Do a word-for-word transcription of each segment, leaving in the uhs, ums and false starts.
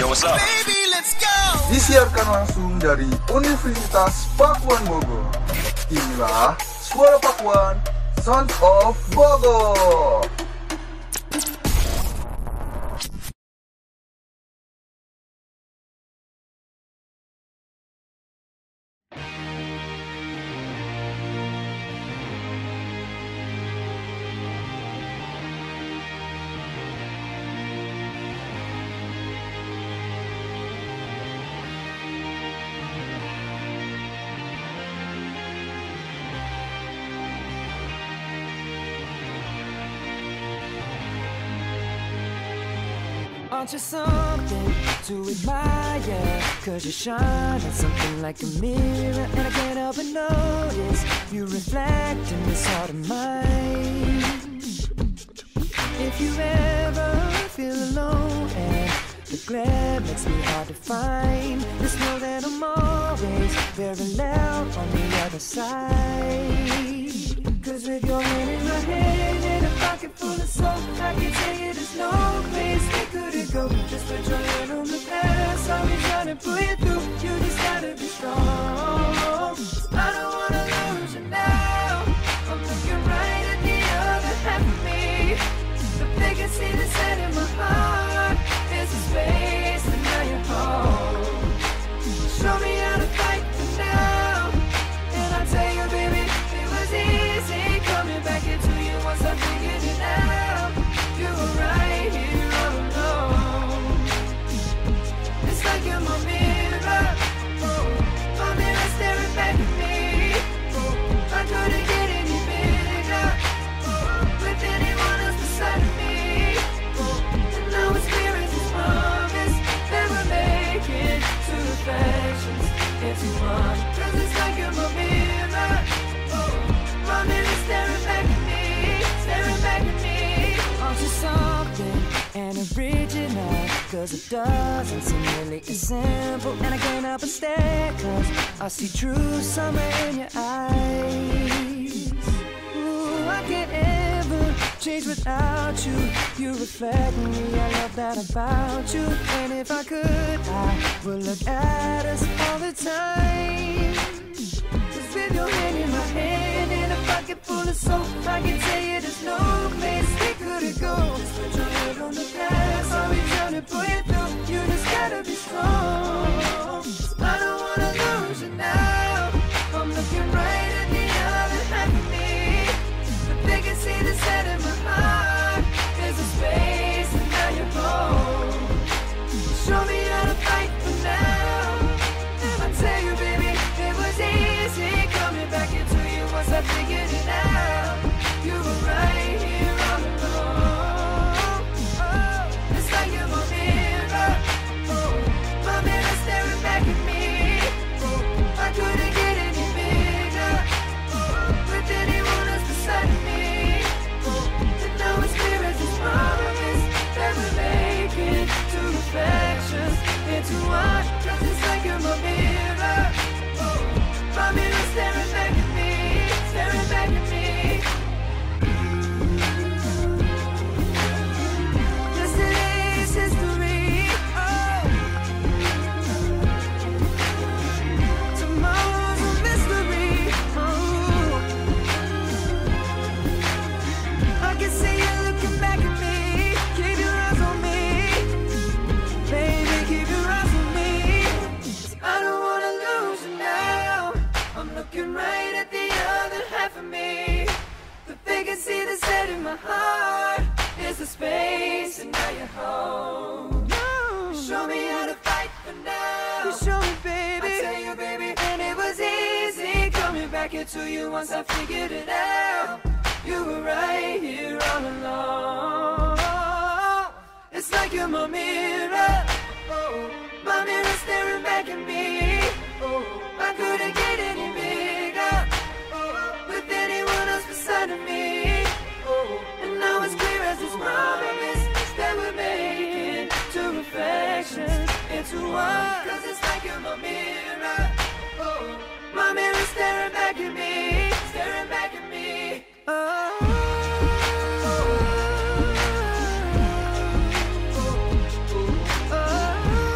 Yo, what's up? Baby, let's go. Disiarkan langsung dari Universitas Pakuan Bogor. Inilah Suara Pakuan, Sons of Bogor. Aren't you something to admire? Cause you shine on something like a mirror, and I can't help but notice you reflect in this heart of mine. If you ever feel alone and the glare makes me hard to find, just know that I'm always very loud on the other side. Cause with your hand in my hand and a pocket full of soap, I can tell you there's no place we couldn't go. Just put your hand on the past, I'll be trying to pull you through. You just gotta be strong. I don't wanna lose you now. I'm looking right at the other half of me. The they can see the sun in my heart. There's a space that now you're home. Show me how to fight for now, and I'll tell you baby, it was easy coming back into you once I figured it out. You were right here all alone. It's like you're my mirror. Oh, my mirror staring back at me. Oh, I couldn't get any bigger. Oh, with anyone else beside me. Oh, and now it's clear as this promise that we're making two reflections into one. Cause it's like you're my mirror. My mirror staring back at me, staring back at me. Aren't you something and original? Cause it doesn't seem really as simple, and I can't help but stare, cause I see true summer in your eyes. Ooh, I can't ever change without you. You reflect me, I love that about you. And if I could, I would look at us all the time. Cause with your hand in my hand, full of soap, I can tell you there's no place we couldn't go. Just put your head on the glass, I'll be trying to pull you through. You just gotta be strong. I don't wanna lose you now. I'm looking right at the other half of me. But they can see the set in my heart. There's a space and now you're home. Show me how to fight for now, and I'll tell you baby, it was easy coming back into you. Once I figured it out, you were right here all alone. Oh, it's like you're my mirror. Oh, my mirror staring back at me. Oh, I couldn't get any bigger. Oh, with anyone else beside me. Oh, and now it's clear as this promise that we're making two reflections into one. Cause it's like you're my mirror. Oh, my mirror staring back at me. Staring back at me. Yesterday's history. Oh, tomorrow's a mystery. Oh, I can see you looking back at me. Keep your eyes on me, baby. Keep your eyes on me. I don't wanna lose you now. I'm looking right at the for me, but they can see the set in my heart. There's a space, and now you're home. No. You show me how to fight for now. You show me, baby. I tell you, baby, and it was easy coming back here to you once I figured it out. You were right here all along. It's like you're my mirror. Oh, my mirror staring back at me. Oh, I couldn't get any bigger. Beside me, oh, and now it's clear as this promise that we're making two reflections into one. Cause it's like you're my mirror, oh, my mirror staring back at me, staring back at me. Oh. Oh. Oh. Oh.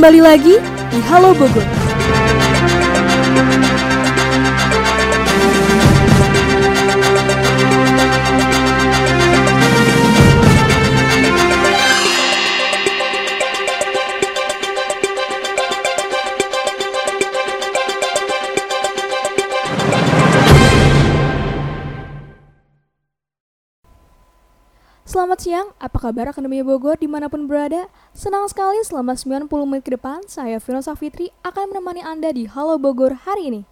Kembali lagi di Halo Bogor. Selamat siang, apa kabar Akademi Bogor dimanapun berada? Senang sekali selama sembilan puluh menit ke depan, saya Fino Savitri akan menemani Anda di Halo Bogor hari ini.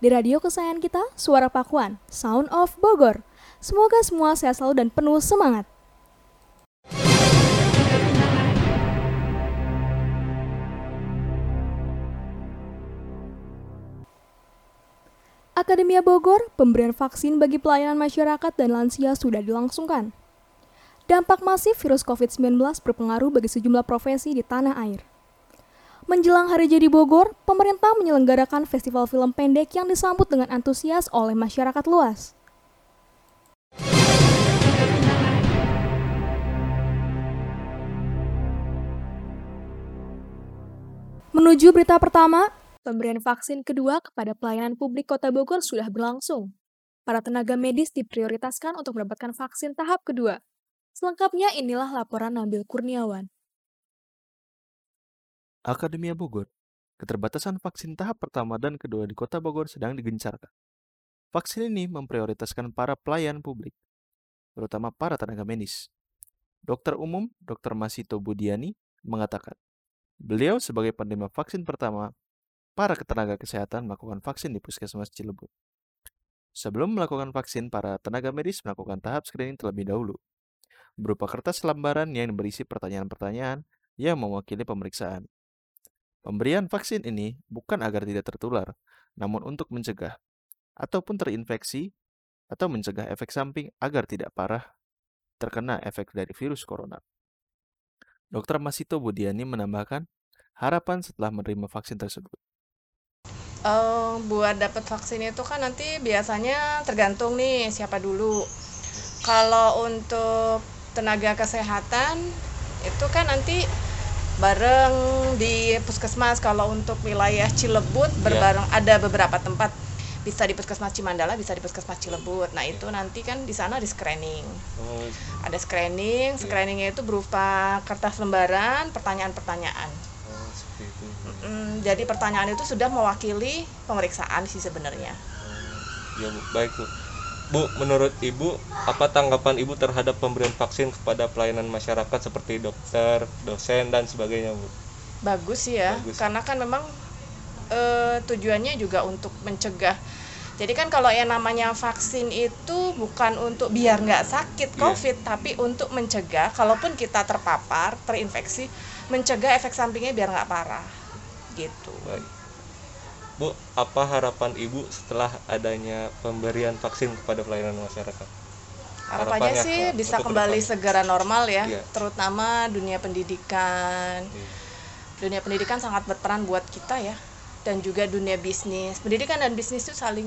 Di radio kesayangan kita, Suara Pakuan, Sound of Bogor. Semoga semua sehat selalu dan penuh semangat. Akademi Bogor, pemberian vaksin bagi pelayanan masyarakat dan lansia sudah dilangsungkan. Dampak masif virus covid sembilan belas berpengaruh bagi sejumlah profesi di tanah air. Menjelang Hari Jadi Bogor, pemerintah menyelenggarakan festival film pendek yang disambut dengan antusias oleh masyarakat luas. Menuju berita pertama, pemberian vaksin kedua kepada pelayanan publik Kota Bogor sudah berlangsung. Para tenaga medis diprioritaskan untuk mendapatkan vaksin tahap kedua. Selengkapnya inilah laporan Nabil Kurniawan. Akademia Bogor, keterbatasan vaksin tahap pertama dan kedua di Kota Bogor sedang digencarkan. Vaksin ini memprioritaskan para pelayan publik, terutama para tenaga medis. Dokter Umum dokter Masito Budiani mengatakan, beliau sebagai penerima vaksin pertama, para tenaga kesehatan melakukan vaksin di Puskesmas Cilebut. Sebelum melakukan vaksin, para tenaga medis melakukan tahap screening terlebih dahulu, berupa kertas lembaran yang berisi pertanyaan-pertanyaan yang mewakili pemeriksaan. Pemberian vaksin ini bukan agar tidak tertular, namun untuk mencegah, ataupun terinfeksi, atau mencegah efek samping agar tidak parah terkena efek dari virus corona. dokter Masito Budiani menambahkan harapan setelah menerima vaksin tersebut. Uh, buat dapat vaksin itu kan nanti biasanya tergantung nih siapa dulu. Kalau untuk tenaga kesehatan itu kan nanti bareng di puskesmas. Kalau untuk wilayah Cilebut berbareng, yeah. Ada beberapa tempat bisa di puskesmas Cimandala, bisa di puskesmas Cilebut. Nah itu nanti kan di sana di screening. Oh. Ada screening, screeningnya itu berupa kertas lembaran pertanyaan-pertanyaan. Mm, jadi pertanyaan itu sudah mewakili pemeriksaan sih sebenarnya. Ya Bu, baik Bu. Bu, menurut Ibu, apa tanggapan Ibu terhadap pemberian vaksin kepada pelayanan masyarakat seperti dokter, dosen, dan sebagainya Bu? Bagus ya, Bagus. Karena kan memang e, tujuannya juga untuk mencegah. Jadi kan kalau yang namanya vaksin itu bukan untuk biar nggak sakit COVID, yeah. Tapi untuk mencegah, kalaupun kita terpapar, terinfeksi, mencegah efek sampingnya biar nggak parah. Gitu. Baik. Bu, apa harapan Ibu setelah adanya pemberian vaksin kepada pelayanan masyarakat? Harapannya, Harapannya sih bisa kembali depan. Segera normal ya, iya. Terutama dunia pendidikan. Iya. Dunia pendidikan sangat berperan buat kita ya, dan juga dunia bisnis. Pendidikan dan bisnis itu saling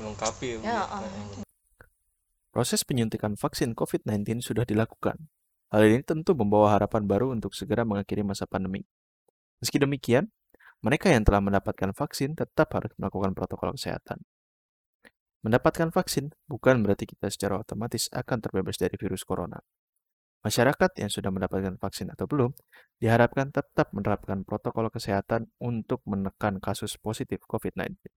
melengkapi. Ya, uh. Proses penyuntikan vaksin covid sembilan belas sudah dilakukan. Hal ini tentu membawa harapan baru untuk segera mengakhiri masa pandemi. Meski demikian, mereka yang telah mendapatkan vaksin tetap harus melakukan protokol kesehatan. Mendapatkan vaksin bukan berarti kita secara otomatis akan terbebas dari virus corona. Masyarakat yang sudah mendapatkan vaksin atau belum, diharapkan tetap menerapkan protokol kesehatan untuk menekan kasus positif covid sembilan belas.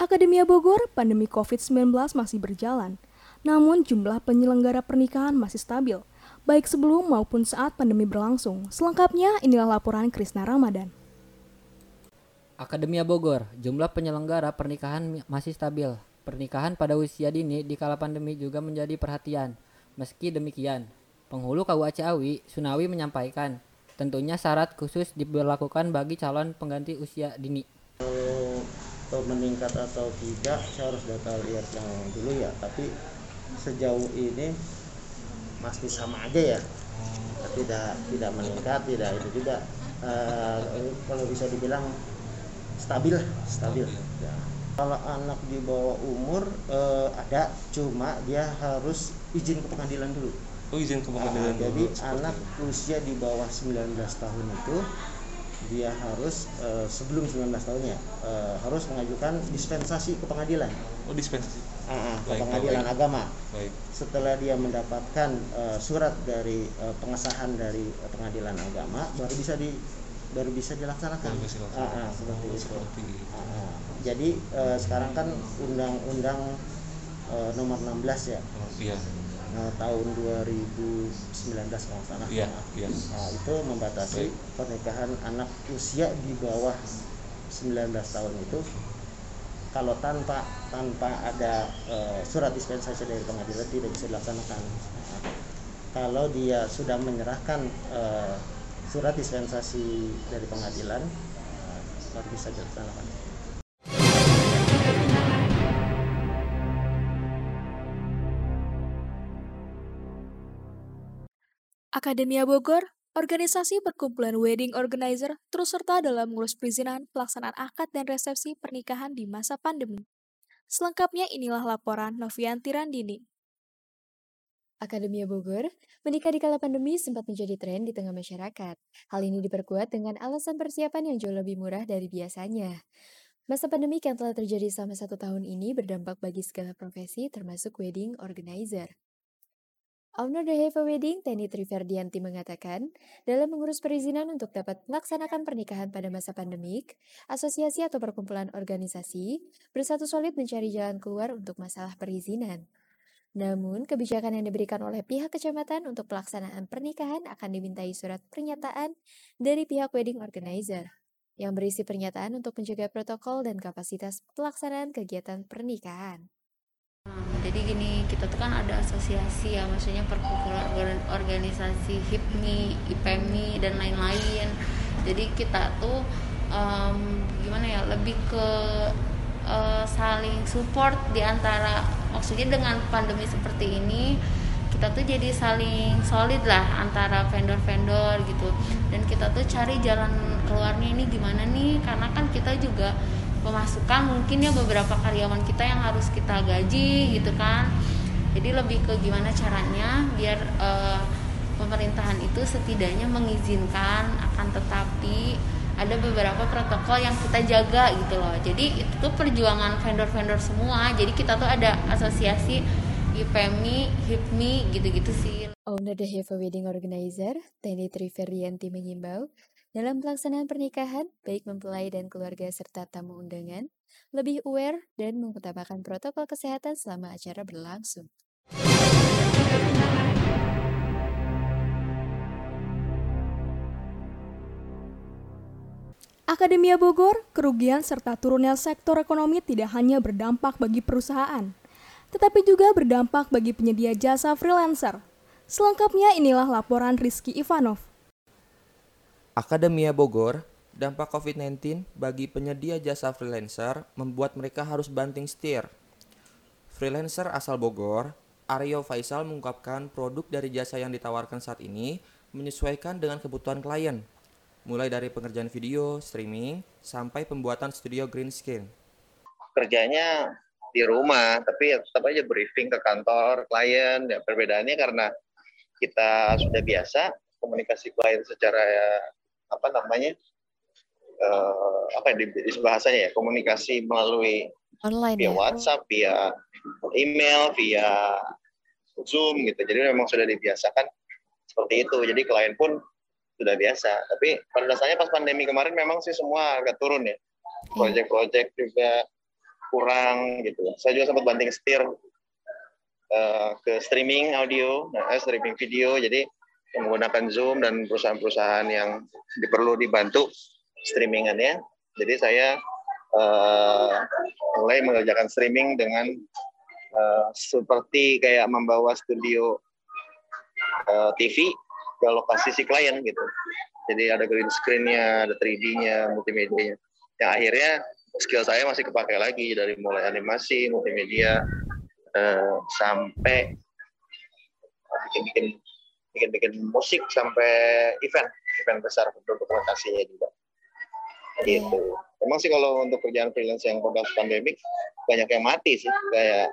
Akademia Bogor, pandemi covid sembilan belas masih berjalan. Namun jumlah penyelenggara pernikahan masih stabil, baik sebelum maupun saat pandemi berlangsung. Selengkapnya inilah laporan Krisna Ramadan. Akademia Bogor, jumlah penyelenggara pernikahan masih stabil. Pernikahan pada usia dini di kala pandemi juga menjadi perhatian. Meski demikian, penghulu K U A Ciawi, Sunawi menyampaikan, tentunya syarat khusus diberlakukan bagi calon pengganti usia dini. Kalau meningkat atau tidak, saya harus data lihat yang dulu ya. Tapi sejauh ini masih sama aja ya. Tidak tidak meningkat, tidak itu juga. Uh, kalau bisa dibilang stabil stabil ya. Kalau anak di bawah umur eh, ada, cuma dia harus izin ke pengadilan dulu. Oh, izin ke pengadilan. Nah, jadi anak itu. Usia di bawah sembilan belas tahun itu dia harus eh, sebelum sembilan belas tahunnya eh, harus mengajukan dispensasi ke pengadilan. Oh, dispensasi. Ah, ke pengadilan baik. Agama. Baik. Setelah dia mendapatkan eh, surat dari eh, pengesahan dari eh, pengadilan agama, baru bisa di baru bisa dilaksanakan. Ah, ah, seperti oh, itu. Seperti itu. Ah, ah. Jadi eh, sekarang kan undang-undang eh, nomor enam belas ya. Oh, iya. Nah, tahun dua ribu sembilan belas kalau salah. Iya, iya. Nah, itu membatasi baik. Pernikahan anak usia di bawah sembilan belas tahun itu kalau tanpa tanpa ada eh, surat dispensasi dari pengadilan tidak bisa dilaksanakan. Nah, kalau dia sudah menyerahkan eh, surat dispensasi dari pengadilan baru bisa dilaksanakan. Akademia Bogor, organisasi perkumpulan wedding organizer terus serta dalam mengurus perizinan, pelaksanaan akad dan resepsi pernikahan di masa pandemi. Selengkapnya inilah laporan Noviantirandini. Akademia Bogor, menikah di kala pandemi sempat menjadi tren di tengah masyarakat. Hal ini diperkuat dengan alasan persiapan yang jauh lebih murah dari biasanya. Masa pandemi yang telah terjadi selama satu tahun ini berdampak bagi segala profesi termasuk wedding organizer. Owner The Heva Wedding, Tenny Triverdianti mengatakan, dalam mengurus perizinan untuk dapat melaksanakan pernikahan pada masa pandemik, asosiasi atau perkumpulan organisasi bersatu solid mencari jalan keluar untuk masalah perizinan. Namun, kebijakan yang diberikan oleh pihak kecamatan untuk pelaksanaan pernikahan akan dimintai surat pernyataan dari pihak wedding organizer yang berisi pernyataan untuk menjaga protokol dan kapasitas pelaksanaan kegiatan pernikahan. Jadi gini, kita tuh kan ada asosiasi ya, maksudnya perkumpulan organisasi HIPMI, I P M I, dan lain-lain. Jadi kita tuh um, gimana ya, lebih ke uh, saling support di antara, maksudnya dengan pandemi seperti ini kita tuh jadi saling solid lah antara vendor-vendor gitu, dan kita tuh cari jalan keluarnya ini gimana nih, karena kan kita juga pemasukan mungkin ya beberapa karyawan kita yang harus kita gaji gitu kan. Jadi lebih ke gimana caranya biar uh, pemerintahan itu setidaknya mengizinkan, akan tetapi ada beberapa protokol yang kita jaga gitu loh. Jadi itu tuh perjuangan vendor-vendor semua. Jadi kita tuh ada asosiasi I P M I, H I P M I gitu-gitu sih. Owner The Heva Wedding Organizer, Tenny Triverdianti mengimbau dalam pelaksanaan pernikahan, baik mempelai dan keluarga serta tamu undangan, lebih aware dan mengutamakan protokol kesehatan selama acara berlangsung. Akademia Bogor, kerugian serta turunnya sektor ekonomi tidak hanya berdampak bagi perusahaan, tetapi juga berdampak bagi penyedia jasa freelancer. Selengkapnya inilah laporan Rizky Ivanov. Akademia Bogor, dampak covid sembilan belas bagi penyedia jasa freelancer membuat mereka harus banting setir. Freelancer asal Bogor, Aryo Faisal mengungkapkan produk dari jasa yang ditawarkan saat ini menyesuaikan dengan kebutuhan klien, mulai dari pengerjaan video, streaming, sampai pembuatan studio green screen. Kerjanya di rumah, tapi ya tetap aja briefing ke kantor klien. Ya, perbedaannya karena kita sudah biasa komunikasi klien secara ya, apa namanya uh, apa di, di bahasanya ya komunikasi melalui online, via ya? WhatsApp, via email, via Zoom gitu. Jadi memang sudah dibiasakan seperti itu. Jadi klien pun sudah biasa. Tapi pada dasarnya pas pandemi kemarin memang sih semua agak turun ya. Proyek-proyek juga kurang gitu. Saya juga sempat banting setir uh, ke streaming audio, nah, streaming video. Jadi menggunakan Zoom dan perusahaan-perusahaan yang perlu dibantu streamingannya. Jadi saya uh, mulai mengerjakan streaming dengan uh, seperti kayak membawa studio uh, T V ke lokasi si klien gitu. Jadi ada green screen-nya, ada tiga D-nya, multimedia-nya. Yang akhirnya skill saya masih kepakai lagi dari mulai animasi, multimedia, uh, sampai bikin-bikin bikin-bikin musik sampai event, event besar untuk dokumentasinya juga. Gitu. Memang sih kalau untuk kerjaan freelance yang pada pandemik banyak yang mati sih, kayak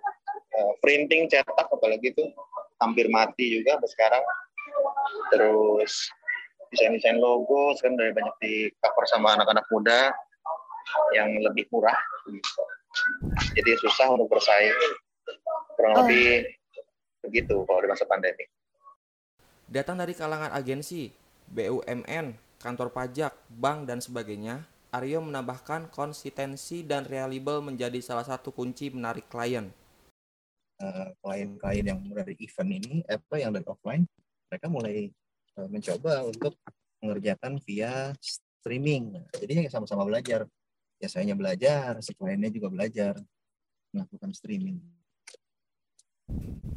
uh, printing cetak apalagi itu hampir mati juga sampai sekarang. Terus desain-desain logo sekarang dari banyak di cover sama anak-anak muda yang lebih murah. Gitu. Jadi susah untuk bersaing. Kurang oh. lebih begitu kalau di masa pandemi. Datang dari kalangan agensi, B U M N, kantor pajak, bank, dan sebagainya, Aryo menambahkan konsistensi dan reliable menjadi salah satu kunci menarik klien. Uh, klien-klien yang dari event ini, apa yang dari offline, mereka mulai uh, mencoba untuk mengerjakan via streaming. Jadinya sama-sama belajar. Ya, saya belajar, si kliennya juga belajar melakukan streaming.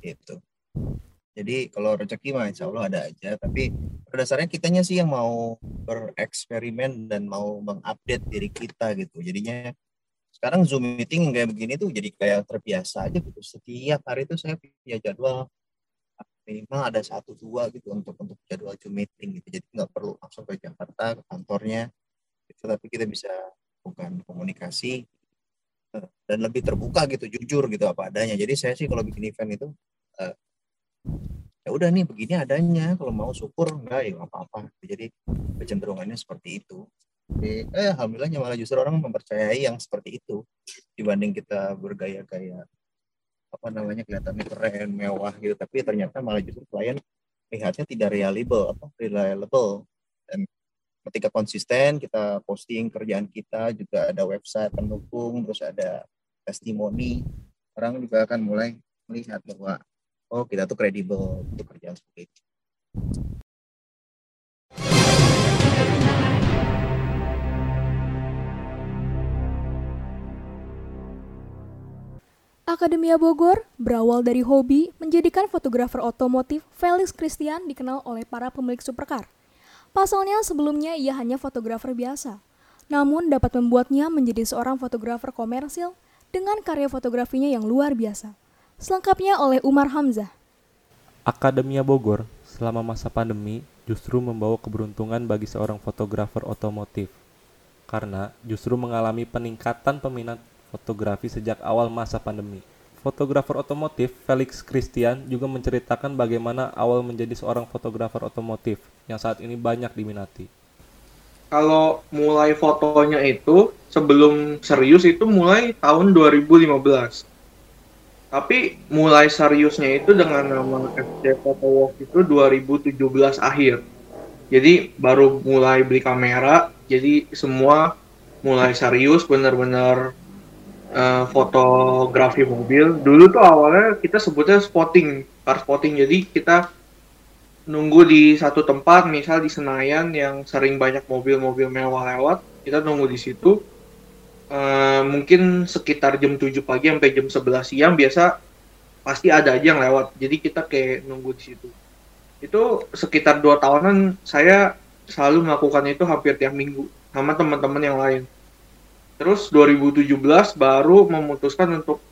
Gitu. Jadi kalau rezeki mah insya Allah ada aja, tapi pada dasarnya kitanya sih yang mau bereksperimen dan mau mengupdate diri kita gitu. Jadinya sekarang Zoom meeting kayak begini tuh jadi kayak terbiasa aja gitu. Setiap hari tuh saya punya jadwal minimal ada satu dua gitu untuk untuk jadwal Zoom meeting gitu. Jadi nggak perlu langsung ke Jakarta ke kantornya, gitu. Tapi kita bisa bukan komunikasi dan lebih terbuka gitu, jujur gitu apa adanya. Jadi saya sih kalau bikin event itu uh, ya udah nih begini adanya, kalau mau syukur, enggak ya apa-apa. Jadi kecenderungannya seperti itu. Jadi, eh alhamdulillahnya malah justru orang mempercayai yang seperti itu dibanding kita bergaya-gaya apa namanya kelihatannya keren mewah gitu, tapi ternyata malah justru klien lihatnya tidak reliable apa reliable. Dan ketika konsisten kita posting kerjaan kita juga ada website pendukung, terus ada testimoni, orang juga akan mulai melihat bahwa oh, kita tuh kredibel untuk kerjaan seperti itu. Akademia Bogor berawal dari hobi menjadikan fotografer otomotif Felix Christian dikenal oleh para pemilik supercar. Pasalnya sebelumnya ia hanya fotografer biasa, namun dapat membuatnya menjadi seorang fotografer komersil dengan karya fotografinya yang luar biasa. Selengkapnya oleh Umar Hamzah. Akademia Bogor selama masa pandemi justru membawa keberuntungan bagi seorang fotografer otomotif, karena justru mengalami peningkatan peminat fotografi sejak awal masa pandemi. Fotografer otomotif Felix Christian juga menceritakan bagaimana awal menjadi seorang fotografer otomotif yang saat ini banyak diminati. Kalau mulai fotonya itu sebelum serius itu mulai tahun dua ribu lima belas. Tapi mulai seriusnya itu dengan nama F C Photo Walk itu dua ribu tujuh belas akhir. Jadi baru mulai beli kamera, jadi semua mulai serius benar-benar uh, fotografi mobil. Dulu tuh awalnya kita sebutnya spotting, car spotting. Jadi kita nunggu di satu tempat, misal di Senayan yang sering banyak mobil-mobil mewah lewat, kita nunggu di situ. Uh, mungkin sekitar jam tujuh pagi sampai jam sebelas siang biasa pasti ada aja yang lewat, jadi kita kayak nunggu di situ. Itu sekitar dua tahunan saya selalu melakukan itu hampir tiap minggu sama teman-teman yang lain. Terus dua ribu tujuh belas baru memutuskan untuk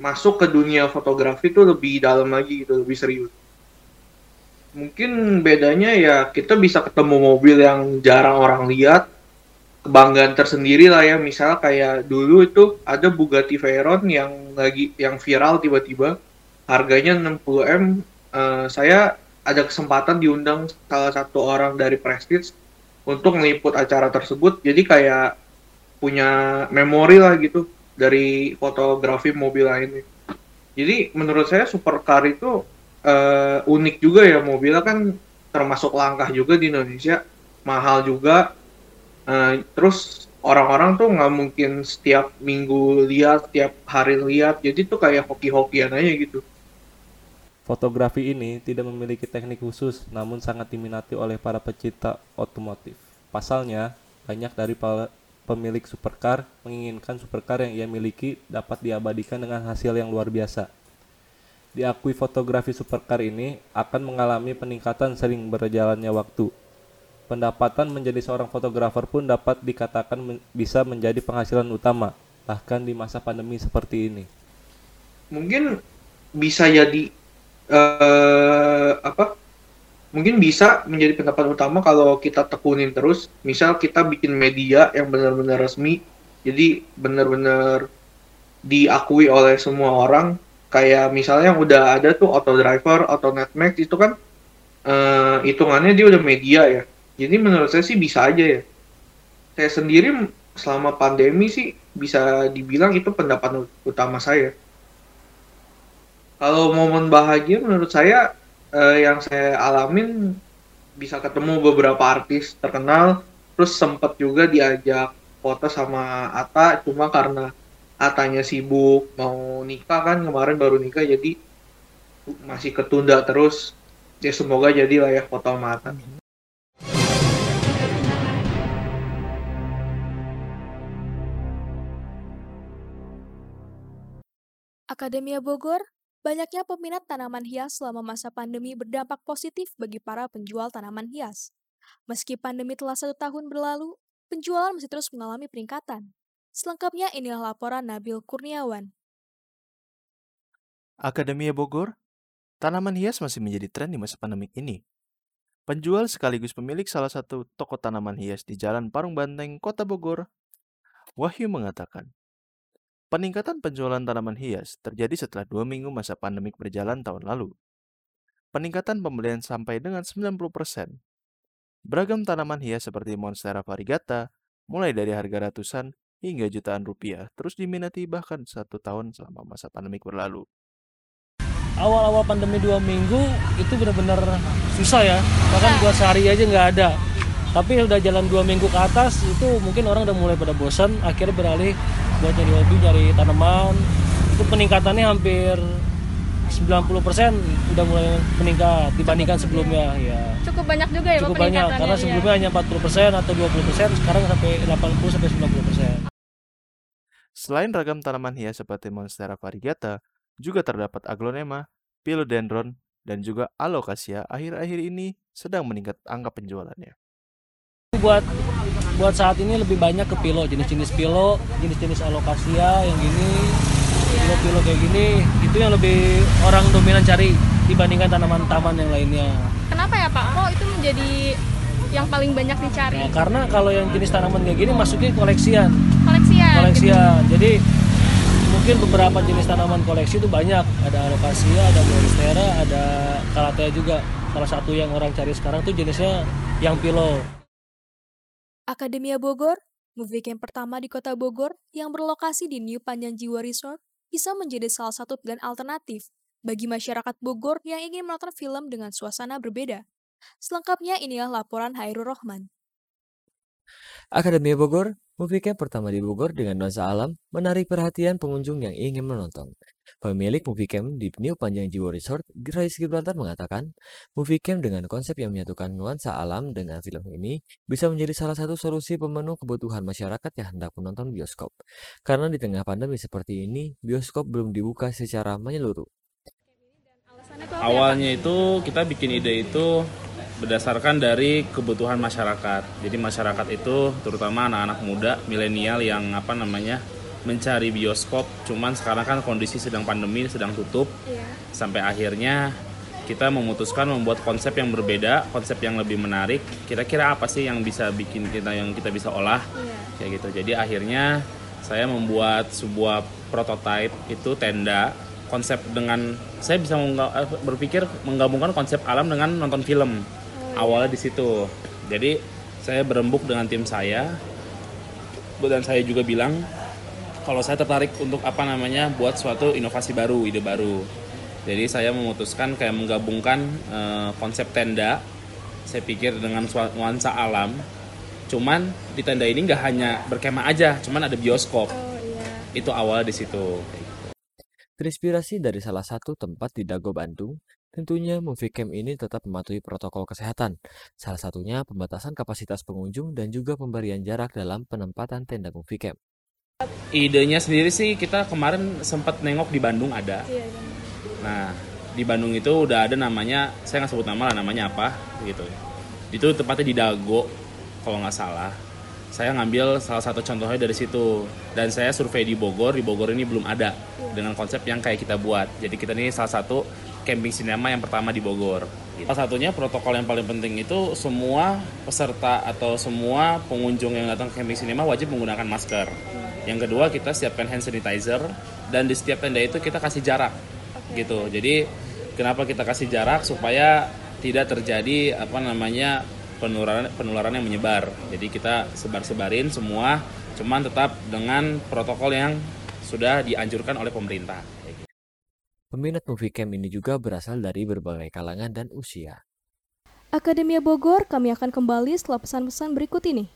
masuk ke dunia fotografi itu lebih dalam lagi gitu, lebih serius. Mungkin bedanya ya kita bisa ketemu mobil yang jarang orang lihat, kebanggaan tersendiri lah ya. Misal kayak dulu itu ada Bugatti Veyron yang lagi yang viral tiba-tiba harganya enam puluh M. Uh, saya ada kesempatan diundang salah satu orang dari Prestige untuk meliput acara tersebut. Jadi kayak punya memori lah gitu dari fotografi mobil lainnya. Jadi menurut saya supercar itu uh, unik juga ya, mobilnya kan termasuk langkah juga di Indonesia, mahal juga. Uh, terus orang-orang tuh nggak mungkin setiap minggu lihat, tiap hari lihat, jadi tuh kayak hoki-hokian aja gitu. Fotografi ini tidak memiliki teknik khusus, namun sangat diminati oleh para pecinta otomotif. Pasalnya, banyak dari pemilik supercar menginginkan supercar yang ia miliki dapat diabadikan dengan hasil yang luar biasa. Diakui fotografi supercar ini akan mengalami peningkatan sering berjalannya waktu. Pendapatan menjadi seorang fotografer pun dapat dikatakan men- bisa menjadi penghasilan utama, bahkan di masa pandemi seperti ini. Mungkin bisa jadi uh, apa? Mungkin bisa menjadi pendapatan utama kalau kita tekunin terus. Misal kita bikin media yang benar-benar resmi, jadi benar-benar diakui oleh semua orang. Kayak misalnya yang udah ada tuh Autodriver, Autonetmax itu kan uh, hitungannya dia udah media ya. Jadi menurut saya sih bisa aja ya. Saya sendiri selama pandemi sih bisa dibilang itu pendapatan utama saya. Kalau momen bahagia menurut saya eh, yang saya alamin bisa ketemu beberapa artis terkenal. Terus sempat juga diajak foto sama Atta, cuma karena Atanya sibuk mau nikah kan, kemarin baru nikah jadi masih ketunda terus. Ya semoga jadilah ya foto sama Atta. Akademia Bogor, banyaknya peminat tanaman hias selama masa pandemi berdampak positif bagi para penjual tanaman hias. Meski pandemi telah satu tahun berlalu, penjualan masih terus mengalami peningkatan. Selengkapnya inilah laporan Nabil Kurniawan. Akademia Bogor, tanaman hias masih menjadi tren di masa pandemi ini. Penjual sekaligus pemilik salah satu toko tanaman hias di Jalan Parung Banteng, Kota Bogor, Wahyu mengatakan, peningkatan penjualan tanaman hias terjadi setelah dua minggu masa pandemik berjalan tahun lalu. Peningkatan pembelian sampai dengan sembilan puluh persen. Beragam tanaman hias seperti Monstera variegata, mulai dari harga ratusan hingga jutaan rupiah, terus diminati bahkan satu tahun selama masa pandemik berlalu. Awal-awal pandemi dua minggu itu benar-benar susah ya, bahkan buat sehari aja nggak ada. Tapi udah jalan dua minggu ke atas itu mungkin orang udah mulai pada bosan, akhirnya beralih buat nyari hobi, nyari tanaman. Itu peningkatannya hampir sembilan puluh persen udah mulai meningkat dibandingkan cukup sebelumnya ya. Cukup banyak juga ya cukup Pak, banyak, karena sebelumnya ya. Hanya empat puluh persen atau dua puluh persen, sekarang sampai delapan puluh sampai sembilan puluh persen. Selain ragam tanaman hias seperti Monstera variegata, juga terdapat aglonema, philodendron, dan juga alocasia akhir-akhir ini sedang meningkat angka penjualannya. Buat buat saat ini lebih banyak ke pilo, jenis-jenis pilo, jenis-jenis alocasia yang gini, pilo-pilo kayak gini, itu yang lebih orang dominan cari dibandingkan tanaman-tanaman yang lainnya. Kenapa ya Pak? Kok itu menjadi yang paling banyak dicari? Nah, karena kalau yang jenis tanaman kayak gini masuknya koleksian. Koleksian. Koleksian. Gitu. Jadi mungkin beberapa jenis tanaman koleksi itu banyak. Ada alocasia, ada monstera, ada calathea juga. Salah satu yang orang cari sekarang tuh jenisnya yang pilo. Akademia Bogor, movie camp pertama di kota Bogor yang berlokasi di New Panjang Jiwa Resort, bisa menjadi salah satu pilihan alternatif bagi masyarakat Bogor yang ingin menonton film dengan suasana berbeda. Selengkapnya inilah laporan Hairul Rohman. Akademia Bogor, movie camp pertama di Bogor dengan nuansa alam, menarik perhatian pengunjung yang ingin menonton. Pemilik movie camp di New Panjang Jiwa Resort, Rizky Ivanov mengatakan, movie camp dengan konsep yang menyatukan nuansa alam dengan film ini bisa menjadi salah satu solusi pemenuh kebutuhan masyarakat yang hendak menonton bioskop. Karena di tengah pandemi seperti ini, bioskop belum dibuka secara menyeluruh. Awalnya itu kita bikin ide itu berdasarkan dari kebutuhan masyarakat. Jadi masyarakat itu terutama anak-anak muda, milenial yang apa namanya? mencari bioskop, cuman sekarang kan kondisi sedang pandemi, sedang tutup, iya. Sampai akhirnya kita memutuskan membuat konsep yang berbeda, konsep yang lebih menarik. Kira-kira apa sih yang bisa bikin kita, yang kita bisa olah, iya. Kayak gitu. Jadi akhirnya saya membuat sebuah prototipe itu tenda, konsep dengan saya bisa mengga- berpikir menggabungkan konsep alam dengan nonton film. Oh, iya. Awalnya di situ. Jadi saya berembuk dengan tim saya, dan saya juga bilang kalau saya tertarik untuk apa namanya buat suatu inovasi baru, ide baru. Jadi saya memutuskan kayak menggabungkan e, konsep tenda. Saya pikir dengan nuansa alam. Cuman di tenda ini nggak hanya berkemah aja, cuman ada bioskop. Oh, iya. Itu awal di situ. Terinspirasi dari salah satu tempat di Dago, Bandung, tentunya movie camp ini tetap mematuhi protokol kesehatan. Salah satunya pembatasan kapasitas pengunjung dan juga pemberian jarak dalam penempatan tenda movie camp. Idenya sendiri sih kita kemarin sempat nengok di Bandung ada. Iya, iya. Nah di Bandung itu udah ada namanya, saya nggak sebut nama lah namanya apa gitu. Itu tempatnya di Dago kalau nggak salah. Saya ngambil salah satu contohnya dari situ dan saya survei di Bogor. Di Bogor ini belum ada, iya. Dengan konsep yang kayak kita buat. Jadi kita ini salah satu camping sinema yang pertama di Bogor. Gitu. Salah satunya protokol yang paling penting itu semua peserta atau semua pengunjung yang datang ke camping sinema wajib menggunakan masker. Yang kedua kita siapkan hand sanitizer dan di setiap tenda itu kita kasih jarak, okay. Gitu. Jadi kenapa kita kasih jarak supaya tidak terjadi apa namanya penularan penularan yang menyebar. Jadi kita sebar-sebarin semua, cuman tetap dengan protokol yang sudah dianjurkan oleh pemerintah. Peminat movie camp ini juga berasal dari berbagai kalangan dan usia. Akademia Bogor, kami akan kembali setelah pesan-pesan berikut ini.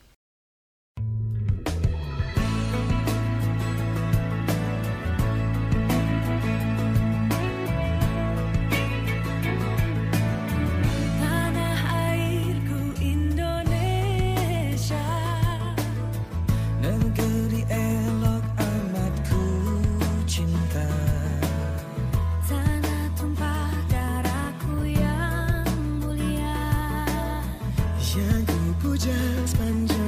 Yang ku puja sepanjang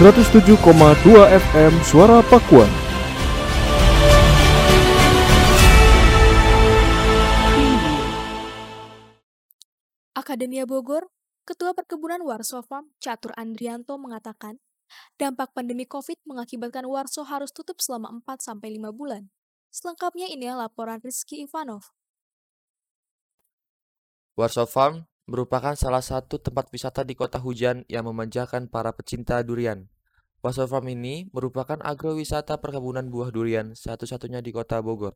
seratus tujuh koma dua F M Suara Pakuan. Akademia Bogor, Ketua Perkebunan Warso Farm, Catur Andrianto mengatakan, dampak pandemi COVID mengakibatkan Warso harus tutup selama empat sampai lima bulan. Selengkapnya inilah laporan Rizky Ivanov. Warso Farm merupakan salah satu tempat wisata di kota hujan yang memanjakan para pecinta durian. Warso Farm ini merupakan agrowisata perkebunan buah durian satu-satunya di kota Bogor.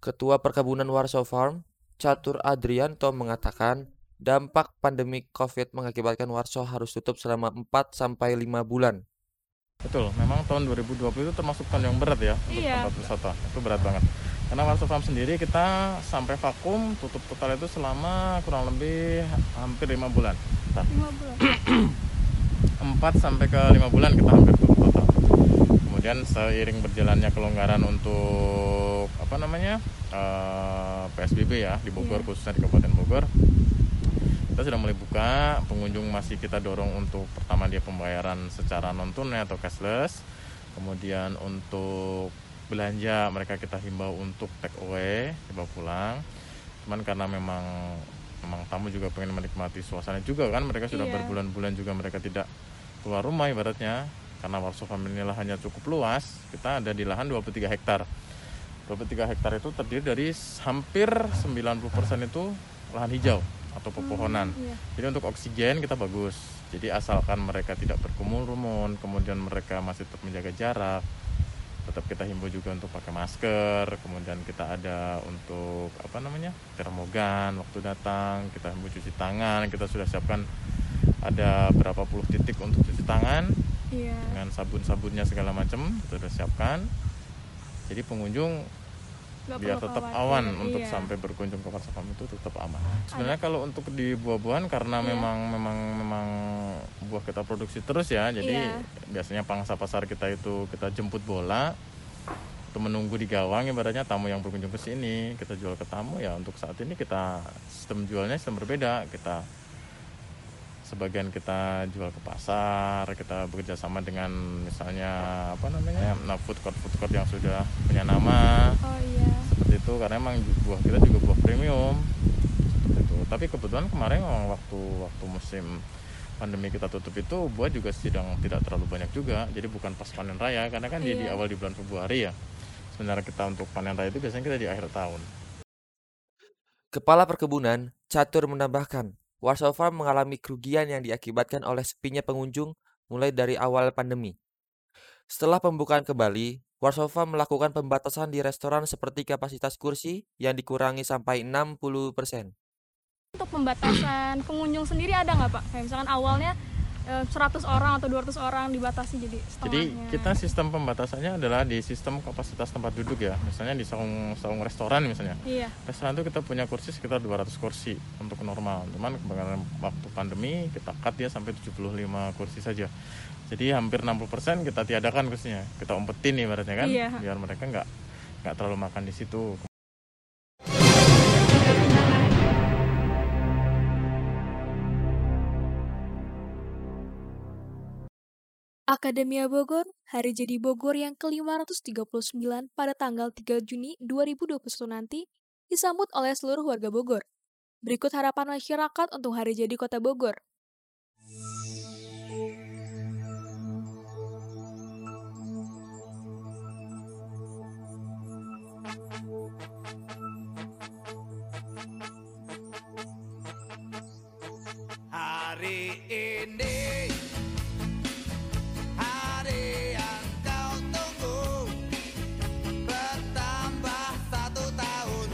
Ketua Perkebunan Warso Farm, Catur Andrianto mengatakan, dampak pandemi COVID mengakibatkan Warso harus tutup selama empat sampai lima bulan. Betul, memang tahun dua ribu dua puluh itu termasuk tahun yang berat ya untuk iya. tempat wisata. Itu berat banget. Karena Warso Farm sendiri kita sampai vakum tutup total itu selama kurang lebih hampir lima bulan. Empat sampai ke lima bulan kita hampir tutup total. Kemudian seiring berjalannya kelonggaran untuk apa namanya uh, P S B B ya di Bogor yeah. khususnya di Kabupaten Bogor, kita sudah mulai buka. Pengunjung masih kita dorong untuk pertama dia pembayaran secara non tunai atau cashless. Kemudian untuk belanja mereka kita himbau untuk take away, dibawa pulang. Cuman karena memang memang tamu juga pengen menikmati suasana juga kan, mereka sudah iya. berbulan-bulan juga mereka tidak keluar rumah ibaratnya. Karena Warso Farm ini lahannya cukup luas, kita ada di lahan dua puluh tiga hektar. dua puluh tiga hektar itu terdiri dari hampir sembilan puluh persen itu lahan hijau atau pepohonan. Hmm, iya. Jadi untuk oksigen kita bagus. Jadi asalkan mereka tidak berkerumun, kemudian mereka masih tetap menjaga jarak. Tetap kita himbau juga untuk pakai masker, kemudian kita ada untuk apa namanya termogan waktu datang, kita himbau cuci tangan, kita sudah siapkan ada berapa puluh titik untuk cuci tangan yeah. dengan sabun-sabunnya segala macam kita sudah siapkan. Jadi pengunjung Gak biar tetap awan, awan untuk iya. sampai berkunjung ke Warso Farm itu tetap aman. Sebenarnya kalau untuk di buah-buahan karena iya. memang memang memang buah kita produksi terus ya, jadi iya. biasanya pangsa pasar kita itu kita jemput bola, itu menunggu di gawang ibaratnya tamu yang berkunjung ke sini kita jual ke tamu ya. Untuk saat ini kita sistem jualnya sistem berbeda, kita sebagian kita jual ke pasar, kita bekerja sama dengan misalnya apa namanya nah, food court food court yang sudah punya nama. Oh, iya. Itu karena emang buah kita juga buah premium seperti itu. Tapi kebetulan kemarin waktu waktu musim pandemi kita tutup itu buah juga sedang tidak terlalu banyak juga, jadi bukan pas panen raya karena kan iya. di awal di bulan Februari ya. Sebenarnya kita untuk panen raya itu biasanya kita di akhir tahun. Kepala Perkebunan Catur menambahkan, Warso Farm mengalami kerugian yang diakibatkan oleh sepinya pengunjung mulai dari awal pandemi. Setelah pembukaan kembali, Warso Farm melakukan pembatasan di restoran seperti kapasitas kursi yang dikurangi sampai enam puluh persen. Untuk pembatasan pengunjung sendiri ada nggak Pak? Kayak misalkan awalnya seratus orang atau dua ratus orang dibatasi jadi setengahnya. Jadi kita sistem pembatasannya adalah di sistem kapasitas tempat duduk ya. Misalnya di saung, saung restoran misalnya. Iya. Restoran itu kita punya kursi sekitar dua ratus kursi untuk normal. Cuman kebakaran waktu pandemi kita cut ya sampai tujuh puluh lima kursi saja. Jadi hampir enam puluh persen kita tiadakan kursinya, kita umpetin ibaratnya kan, iya. biar mereka nggak nggak terlalu makan di situ. Akademia Bogor, Hari Jadi Bogor yang ke lima ratus tiga puluh sembilan pada tanggal tiga Juni dua ribu dua puluh satu nanti disambut oleh seluruh warga Bogor. Berikut harapan masyarakat untuk Hari Jadi Kota Bogor. Hari ini hari yang kau tunggu, bertambah satu tahun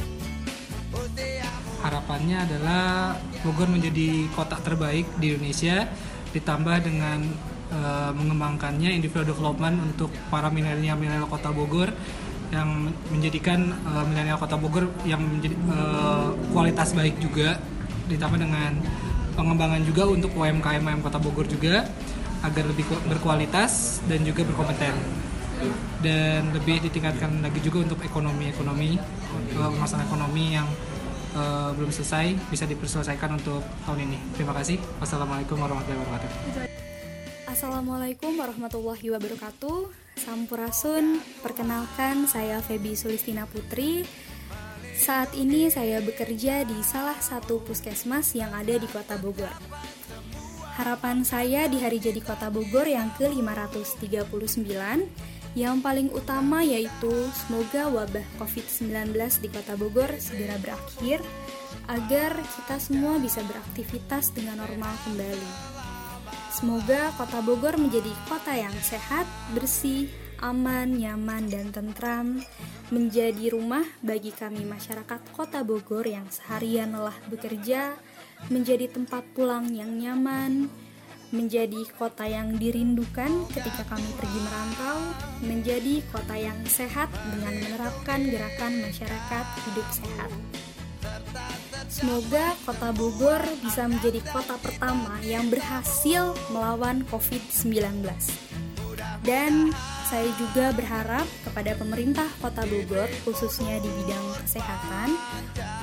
usiamu. Harapannya adalah Bogor menjadi kota terbaik di Indonesia, ditambah dengan e, mengembangkannya individual development untuk para milenial-milenial kota Bogor yang menjadikan e, milenial kota Bogor yang menjadi e, kualitas baik juga, ditambah dengan pengembangan juga untuk U M K M Kota Bogor juga agar lebih berkualitas dan juga berkompeten, dan lebih ditingkatkan lagi juga untuk ekonomi-ekonomi, masalah ekonomi yang uh, belum selesai bisa diperselesaikan untuk tahun ini. Terima kasih. Wassalamualaikum warahmatullahi wabarakatuh. Assalamualaikum warahmatullahi wabarakatuh. Sampurasun, perkenalkan saya Febi Sulistina Putri. Saat ini saya bekerja di salah satu puskesmas yang ada di Kota Bogor. Harapan saya di hari jadi Kota Bogor yang ke lima ratus tiga puluh sembilan, yang paling utama yaitu semoga wabah covid sembilan belas di Kota Bogor segera berakhir, agar kita semua bisa beraktivitas dengan normal kembali. Semoga Kota Bogor menjadi kota yang sehat, bersih, aman, nyaman, dan tentram, menjadi rumah bagi kami masyarakat Kota Bogor yang seharian lelah bekerja, menjadi tempat pulang yang nyaman, menjadi kota yang dirindukan ketika kami pergi merantau, menjadi kota yang sehat dengan menerapkan gerakan masyarakat hidup sehat. Semoga Kota Bogor bisa menjadi kota pertama yang berhasil melawan covid sembilan belas. Dan saya juga berharap kepada pemerintah Kota Bogor, khususnya di bidang kesehatan,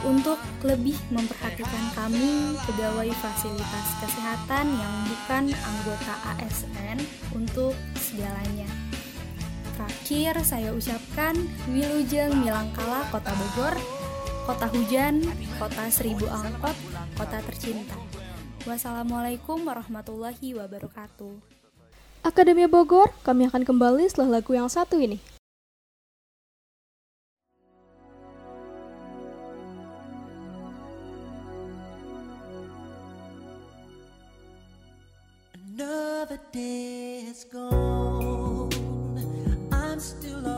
untuk lebih memperhatikan kami pegawai fasilitas kesehatan yang bukan anggota A S N untuk segalanya. Terakhir saya ucapkan wilujeng milangkala Kota Bogor, Kota hujan, kota seribu angkot, kota tercinta. Wassalamualaikum warahmatullahi wabarakatuh. Akademi Bogor, kami akan kembali setelah lagu yang satu ini. Another day is gone. I'm still on.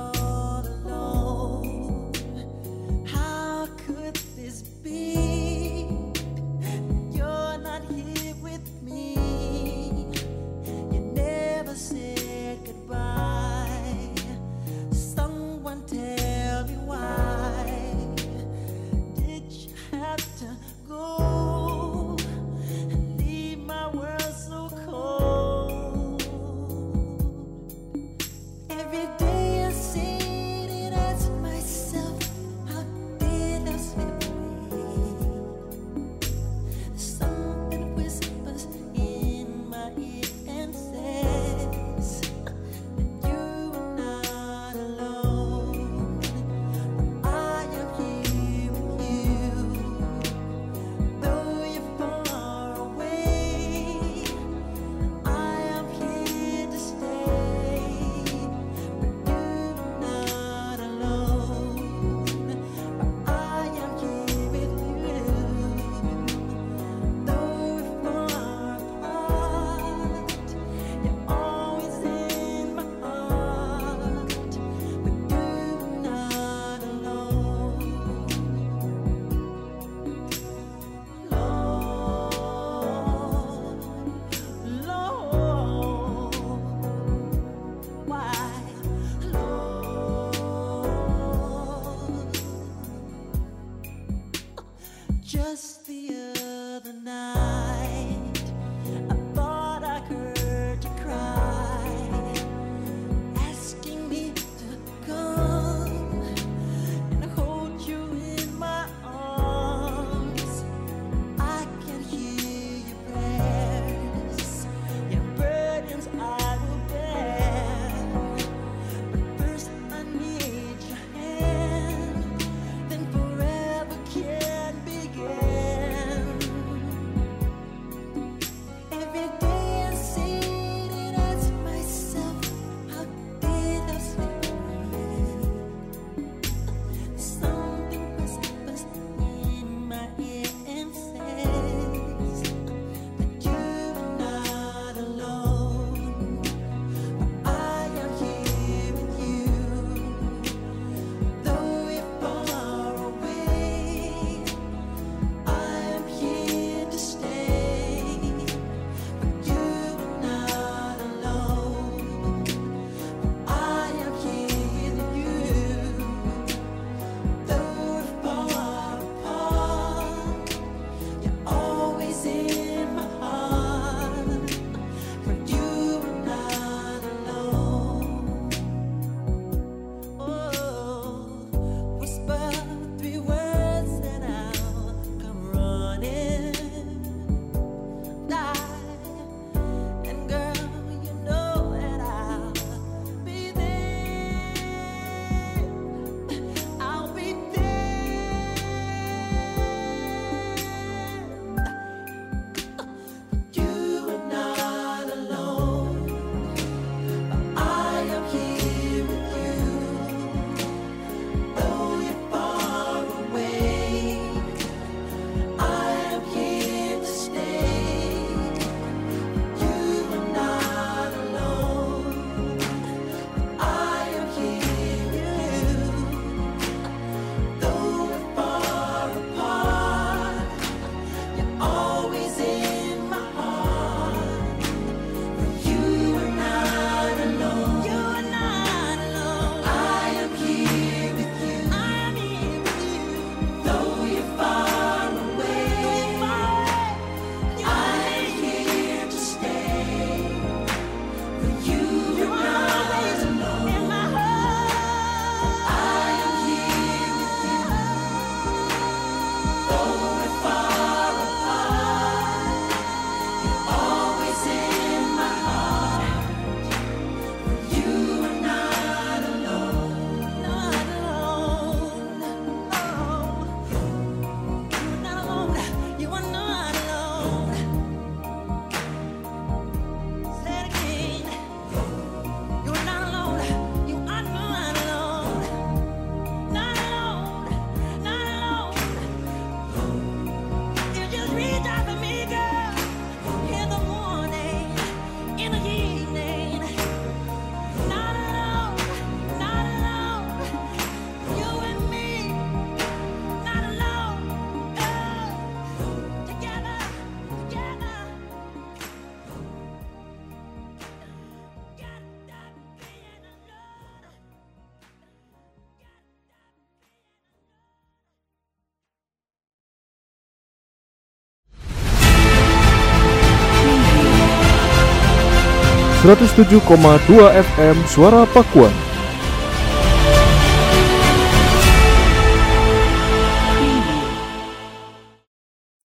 seratus tujuh koma dua F M Suara Pakuan.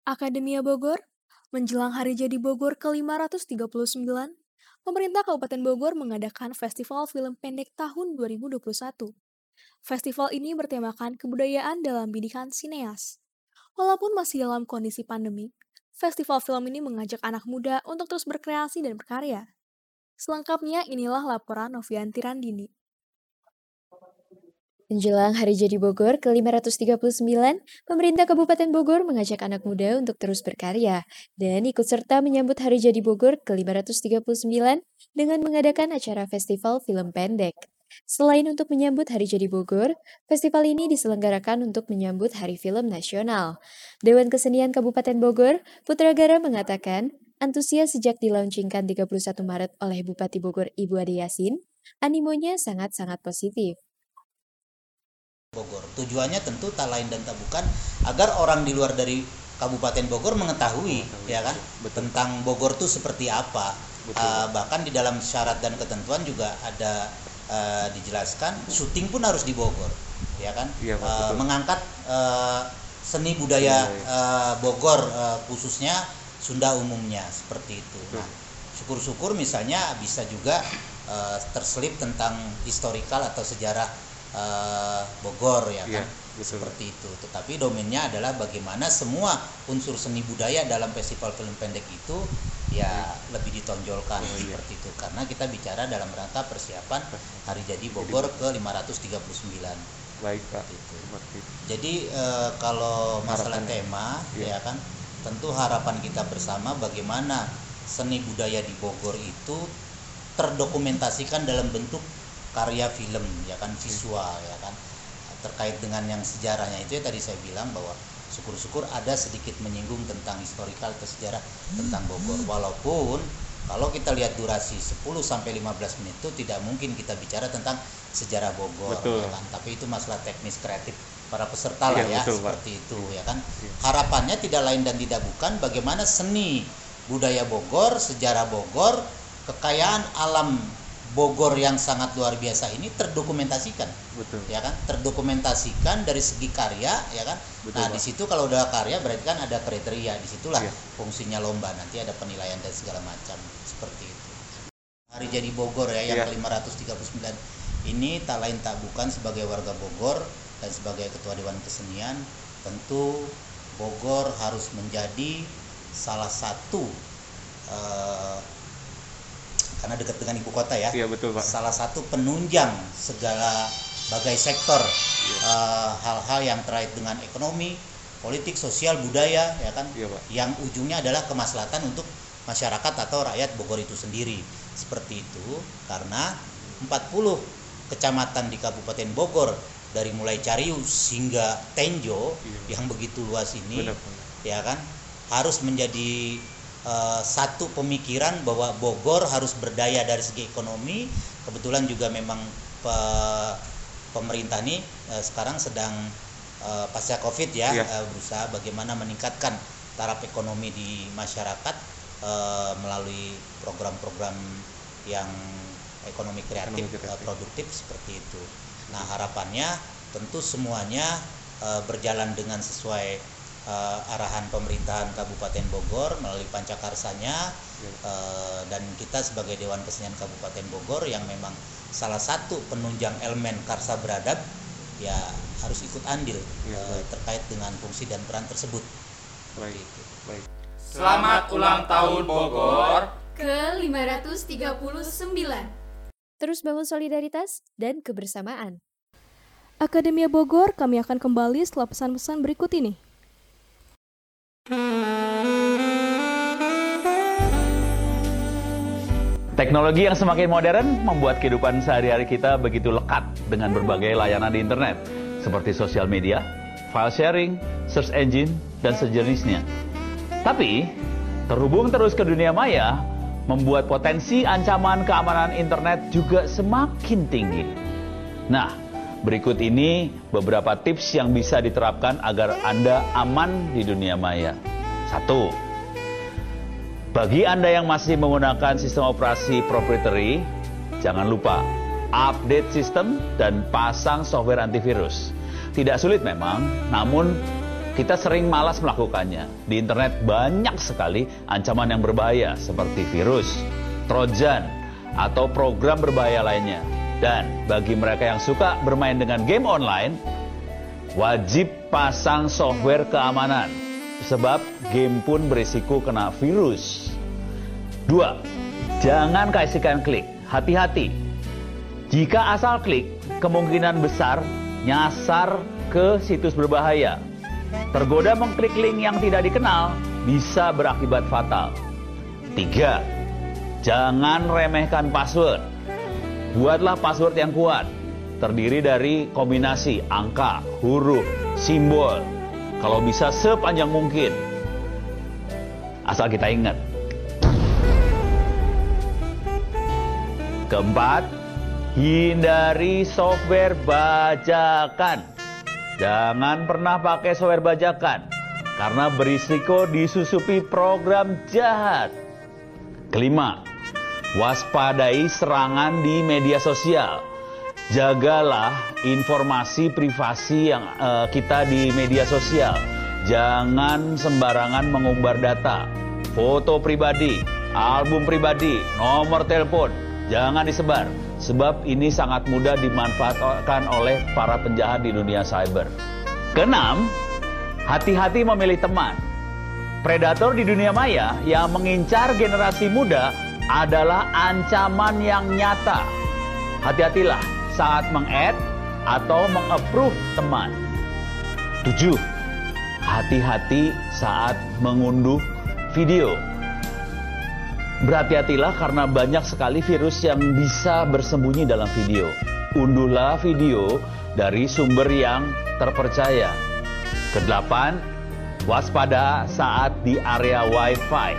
Akademia Bogor, menjelang Hari Jadi Bogor ke lima ratus tiga puluh sembilan, pemerintah Kabupaten Bogor mengadakan Festival Film Pendek tahun dua ribu dua puluh satu. Festival ini bertemakan kebudayaan dalam bidikan sineas. Walaupun masih dalam kondisi pandemi, festival film ini mengajak anak muda untuk terus berkreasi dan berkarya. Selengkapnya inilah laporan Noviantirandini. Menjelang Hari Jadi Bogor ke lima ratus tiga puluh sembilan, pemerintah Kabupaten Bogor mengajak anak muda untuk terus berkarya dan ikut serta menyambut Hari Jadi Bogor ke lima ratus tiga puluh sembilan dengan mengadakan acara festival film pendek. Selain untuk menyambut Hari Jadi Bogor, festival ini diselenggarakan untuk menyambut Hari Film Nasional. Dewan Kesenian Kabupaten Bogor, Putragara mengatakan, antusias sejak diluncurkan tiga puluh satu Maret oleh Bupati Bogor Ibu Ade Yasin, animonya sangat-sangat positif. Bogor. Tujuannya tentu tak lain dan tak bukan agar orang di luar dari Kabupaten Bogor mengetahui, betul, ya kan, betul. tentang Bogor itu seperti apa. Uh, bahkan di dalam syarat dan ketentuan juga ada Uh, dijelaskan, syuting pun harus di Bogor, ya kan? Ya, uh, mengangkat uh, seni budaya uh, Bogor uh, khususnya Sunda umumnya seperti itu. Nah, syukur-syukur misalnya bisa juga uh, terselip tentang historical atau sejarah uh, Bogor, ya kan? Ya, seperti itu. Tetapi domainnya adalah bagaimana semua unsur seni budaya dalam festival film pendek itu ya lebih ditonjolkan oh, iya. seperti itu, karena kita bicara dalam rangka persiapan Hari Jadi Bogor ke lima ratus tiga puluh sembilan. Baik, Pak. Itu. Jadi eh, kalau masalah harapan tema ya. ya kan, tentu harapan kita bersama bagaimana seni budaya di Bogor itu terdokumentasikan dalam bentuk karya film, ya kan, visual, ya kan, terkait dengan yang sejarahnya itu ya tadi saya bilang bahwa syukur-syukur ada sedikit menyinggung tentang historikal atau sejarah tentang Bogor. Walaupun kalau kita lihat durasi sepuluh sampai lima belas menit itu tidak mungkin kita bicara tentang sejarah Bogor, ya kan? Tapi itu masalah teknis kreatif para peserta lah ya, ya betul, seperti Pak. itu ya kan. Harapannya tidak lain dan tidak bukan bagaimana seni budaya Bogor, sejarah Bogor, kekayaan alam Bogor yang sangat luar biasa ini terdokumentasikan, betul. ya kan? Terdokumentasikan dari segi karya, ya kan? Betul, nah, di situ kalau udah karya berarti kan ada kriteria, disitulah ya. fungsinya lomba, nanti ada penilaian dan segala macam seperti itu. Hari Jadi Bogor ya, yang ya. ke lima ratus tiga puluh sembilan ini tak lain tak bukan sebagai warga Bogor dan sebagai Ketua Dewan Kesenian, tentu Bogor harus menjadi salah satu uh, karena dekat dengan ibu kota ya, ya betul, Pak. Salah satu penunjang segala bagai sektor ya. uh, hal-hal yang terkait dengan ekonomi, politik, sosial, budaya, ya kan, ya, Pak. Yang ujungnya adalah kemaslahatan untuk masyarakat atau rakyat Bogor itu sendiri, seperti itu. Karena empat puluh kecamatan di Kabupaten Bogor dari mulai Cariu hingga Tenjo ya. yang begitu luas ini, benar, benar. ya kan, harus menjadi Uh, satu pemikiran bahwa Bogor harus berdaya dari segi ekonomi. Kebetulan juga memang pe, pemerintah ini uh, sekarang sedang uh, pasca COVID ya, yeah. uh, berusaha bagaimana meningkatkan taraf ekonomi di masyarakat uh, melalui program-program yang ekonomi kreatif, ekonomi kreatif. Uh, produktif seperti itu. Nah, harapannya tentu semuanya uh, berjalan dengan sesuai Uh, arahan pemerintahan Kabupaten Bogor melalui pancakarsa-nya ya. uh, dan kita sebagai Dewan Kesenian Kabupaten Bogor yang memang salah satu penunjang elemen karsa beradab ya harus ikut andil ya, uh, terkait dengan fungsi dan peran tersebut. Baik. Itu. Baik. Selamat ulang tahun Bogor ke lima ratus tiga puluh sembilan. Terus bangun solidaritas dan kebersamaan. Akademia Bogor, kami akan kembali setelah pesan-pesan berikut ini. Teknologi yang semakin modern membuat kehidupan sehari-hari kita begitu lekat dengan berbagai layanan di internet seperti sosial media, file sharing, search engine, dan sejenisnya. Tapi, terhubung terus ke dunia maya membuat potensi ancaman keamanan internet juga semakin tinggi. Nah, berikut ini beberapa tips yang bisa diterapkan agar Anda aman di dunia maya. Satu, Bagi Anda yang masih menggunakan sistem operasi proprietary, jangan lupa update sistem dan pasang software antivirus. Tidak sulit memang, namun kita sering malas melakukannya. Di internet banyak sekali ancaman yang berbahaya seperti virus, trojan, atau program berbahaya lainnya. Dan bagi mereka yang suka bermain dengan game online, wajib pasang software keamanan. Sebab game pun berisiko kena virus. Dua, jangan kasihkan klik. Hati-hati. Jika asal klik, kemungkinan besar nyasar ke situs berbahaya. Tergoda mengklik link yang tidak dikenal bisa berakibat fatal. Tiga, jangan remehkan password. Buatlah password yang kuat, terdiri dari kombinasi angka, huruf, simbol, kalau bisa sepanjang mungkin. Asal kita ingat. Keempat, hindari software bajakan. Jangan pernah pakai software bajakan, karena berisiko disusupi program jahat. Kelima, waspadai serangan di media sosial. Jagalah informasi privasi yang uh, kita di media sosial. Jangan sembarangan mengumbar data, foto pribadi, album pribadi, nomor telepon. Jangan disebar. Sebab ini sangat mudah dimanfaatkan oleh para penjahat di dunia cyber. Keenam, hati-hati memilih teman. Predator di dunia maya yang mengincar generasi muda adalah ancaman yang nyata. Hati-hatilah saat meng-add atau meng-approve teman. Tujuh, hati-hati saat mengunduh video. Berhati-hatilah karena banyak sekali virus yang bisa bersembunyi dalam video. Unduhlah video dari sumber yang terpercaya. Kedelapan, waspada saat di area Wi-Fi.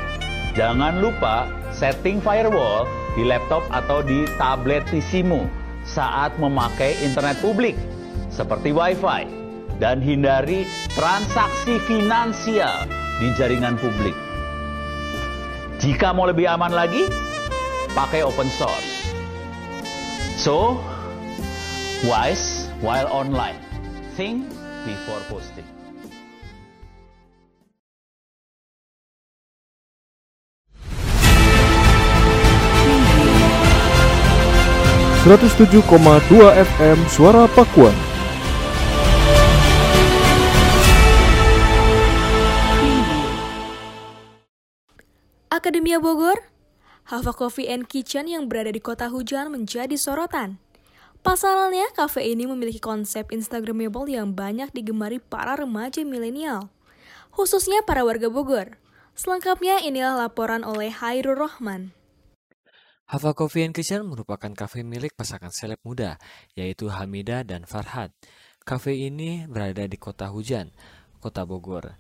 Jangan lupa setting firewall di laptop atau di tablet P C-mu saat memakai internet publik seperti Wi-Fi, dan hindari transaksi finansial di jaringan publik. Jika mau lebih aman lagi, pakai open source. So, wise while online. Think before posting. seratus tujuh koma dua F M Suara Pakuan. Akademia Bogor, Hava Coffee and Kitchen yang berada di Kota Hujan menjadi sorotan. Pasalnya, kafe ini memiliki konsep Instagramable yang banyak digemari para remaja milenial, khususnya para warga Bogor. Selengkapnya inilah laporan oleh Hairul Rohman. Hava Coffee and Kitchen merupakan kafe milik pasangan seleb muda, yaitu Hamida dan Farhad. Kafe ini berada di Kota Hujan, Kota Bogor.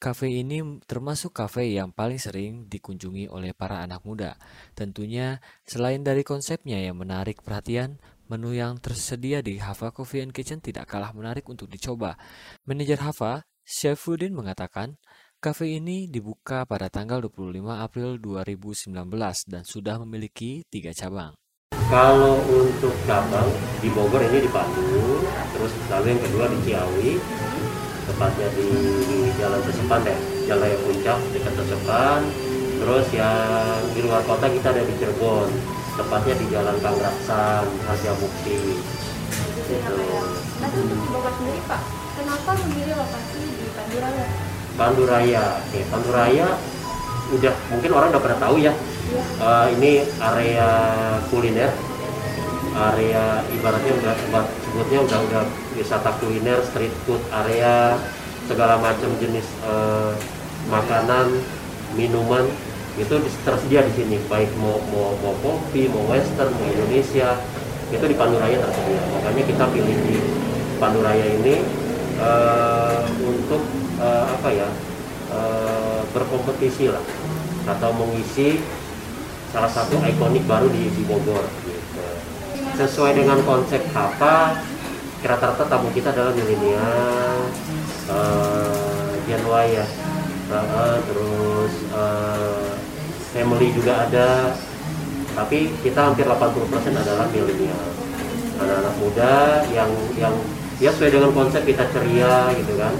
Kafe ini termasuk kafe yang paling sering dikunjungi oleh para anak muda. Tentunya, selain dari konsepnya yang menarik perhatian, menu yang tersedia di Hava Coffee and Kitchen tidak kalah menarik untuk dicoba. Manajer Hava, Syafuddin, mengatakan, kafe ini dibuka pada tanggal dua puluh lima April dua ribu sembilan belas dan sudah memiliki tiga cabang. Kalau untuk cabang, di Bogor ini di Bandung, terus lalu yang kedua di Ciawi, tepatnya di Jalan Tesepan deh, Jalan yang Puncak dekat Tesepan. Terus yang di luar kota kita ada di Cirebon, tepatnya di Jalan Kangraksan, Harja Mukti. Gitu. Nah, untuk Bogor sendiri Pak, kenapa memilih lokasi di Banduraya? Banduraya, oke, Banduraya udah mungkin orang udah pernah tahu ya. ya. Uh, ini area kuliner, area ibaratnya udah sebutnya udah udah wisata kuliner, street food area, segala macam jenis eh, makanan, minuman itu tersedia di sini, baik mau mau mau kopi, mau western, mau Indonesia, itu di Banduraya tersedia. Makanya kita pilih di Banduraya ini eh, untuk eh, apa ya eh, berkompetisi lah, atau mengisi salah satu ikonik baru di, di Bogor. Gitu. Sesuai dengan konsep apa? Rata-rata tamu kita adalah milenial, uh, Gen Y ya, uh, terus uh, family juga ada, tapi kita hampir delapan puluh persen adalah milenial, anak-anak muda yang yang ya sesuai dengan konsep kita ceria gitu kan.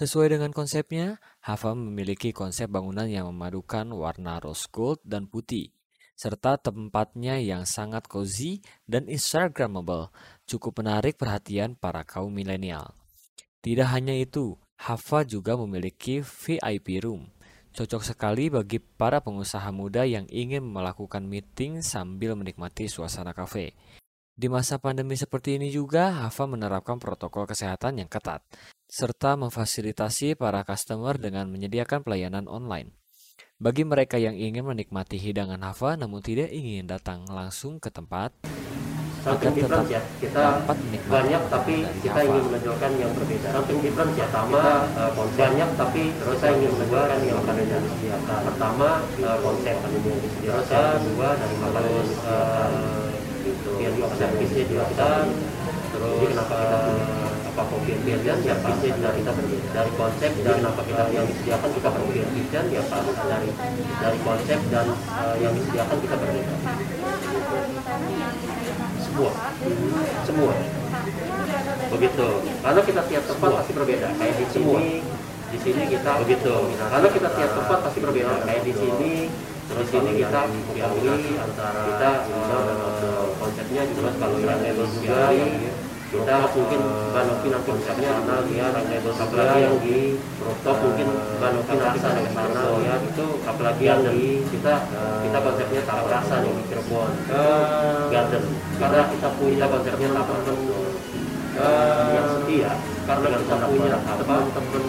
Sesuai dengan konsepnya, Hava memiliki konsep bangunan yang memadukan warna rose gold dan putih, serta tempatnya yang sangat cozy dan instagramable, cukup menarik perhatian para kaum milenial. Tidak hanya itu, Hava juga memiliki V I P room, cocok sekali bagi para pengusaha muda yang ingin melakukan meeting sambil menikmati suasana kafe. Di masa pandemi seperti ini juga, Hava menerapkan protokol kesehatan yang ketat, serta memfasilitasi para customer dengan menyediakan pelayanan online. Bagi mereka yang ingin menikmati hidangan Hava namun tidak ingin datang langsung ke tempat, akan tetap ya, kita dapat menikmati banyak tapi kita Hava ingin menonjolkan yang berbeda. Something different ya, pertama uh, konsep banyak tapi terus saya ingin menonjolkan yang berbeda. Pertama uh, konsep pandemi yang disediakan, kedua dari makanan uh, gitu yang servisnya dilakukan, terus jadi kenapa kita punya apa kopi dan service dari kita berbeda dari konsep dan kenapa kita yang disediakan kita berbeda dan ya Pak dari dari konsep dan uh, yang disediakan kita berbeda semua semua begitu karena kita tiap tempat pasti berbeda kayak di sini di sini kita begitu karena kita tiap tempat pasti berbeda kayak di sini terus sini kita pilih antara kita uh, konsepnya juga kalau yang lebih kita mungkin banokin nanti konsepnya karena dia label apalagi yang di rooftop mungkin banokin rasa dari sana ya itu apalagi yang di kita kita konsepnya tak rasa nih di Cirebon garden karena kita punya konsepnya tak tertentu yang setia karena kita punya teman-teman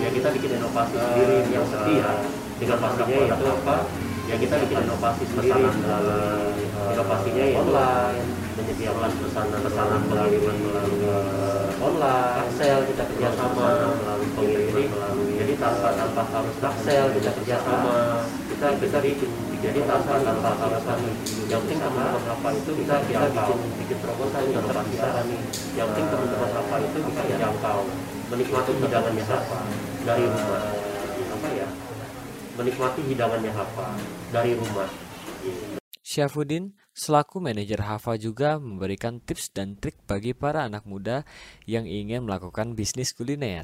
ya kita bikin inovasi sendiri yang setia dengan pastinya itu apa ya kita bikin inovasi sendiri inovasinya ya online menyediakan pesanan-pesanan pengiriman melalui online, sel kita kerjasama melalui pengiriman melalui jadi tanpa tanpa harus sel kita kerjasama kita kita bikin jadi tanpa tanpa harus kami yang penting teman-teman apa itu kita kita bikin bikin terobosan yang terasa kami yang penting teman-teman apa itu bisa dijangkau menikmati hidangannya apa dari rumah apa ya menikmati hidangannya apa dari rumah. Syafuddin selaku manajer Hava juga memberikan tips dan trik bagi para anak muda yang ingin melakukan bisnis kuliner.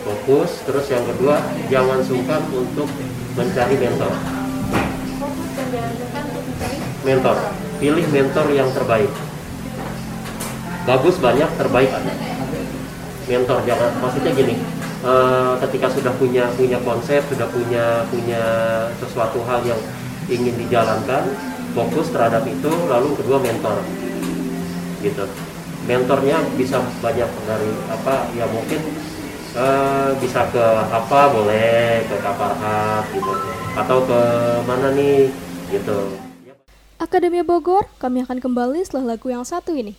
Fokus, terus yang kedua jangan sungkan untuk mencari mentor. Fokus dan jangan sungkan untuk mencari mentor. Pilih mentor yang terbaik. Bagus banyak terbaik ada. Mentor jangan maksudnya gini. Uh, ketika sudah punya punya konsep, sudah punya punya sesuatu hal yang ingin dijalankan. Fokus terhadap itu, lalu kedua mentor, gitu. Mentornya bisa banyak dari apa, ya mungkin uh, bisa ke apa boleh, ke Kaparhat, gitu, atau ke mana nih, gitu. Akademia Bogor, kami akan kembali setelah lagu yang satu ini.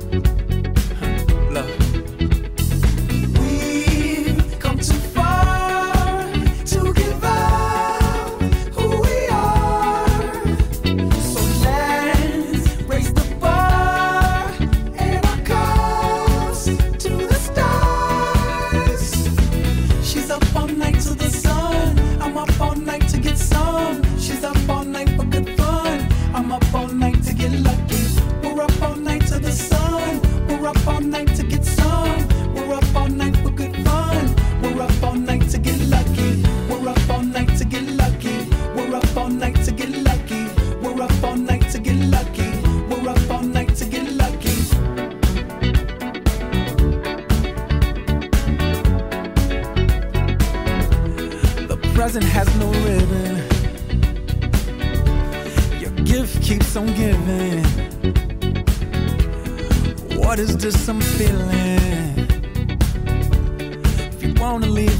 huh. Love. We've come too far to give up who we are. So let's raise the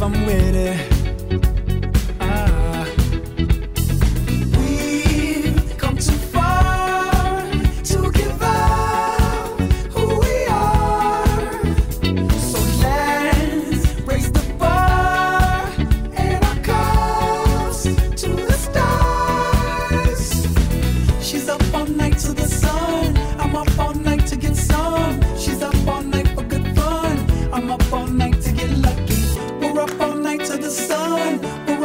I'm with it. Ah. We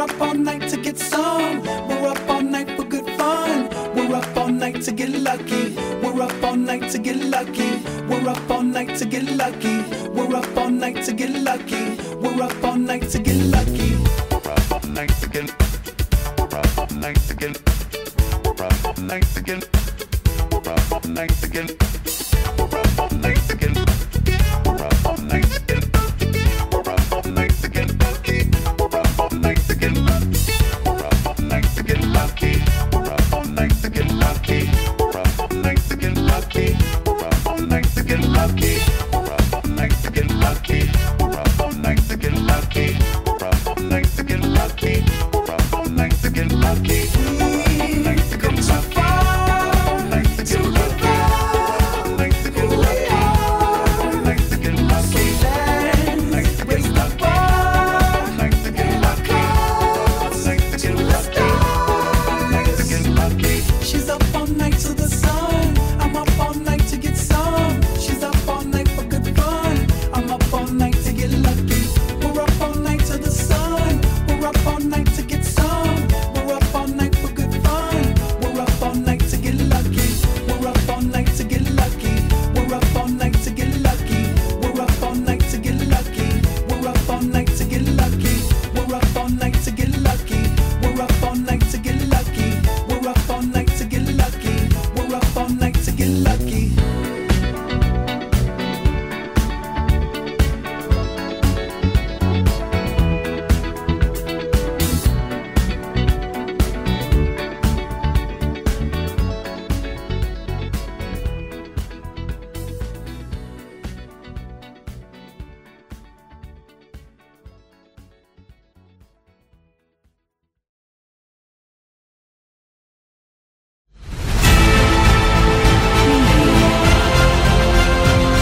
up all night to get some. We're up all night for good fun. We're up all night to get lucky. We're up all night to get lucky. We're up all night to get lucky. We're up all night to get lucky. We're up all night to get lucky. We're up all night to get. We're up all night to get. We're up all night to get. We're up all night to get. We're up all night to get. We're up all night to get. We're up all night to get lucky. We're up all night to get lucky. We're up all night to get lucky. We're up all night to get lucky. We're up all night to get lucky. We're up all night to get lucky. We're up all night to get lucky. We're up all night to get lucky. We're up all night to get lucky. We're up all night to get lucky.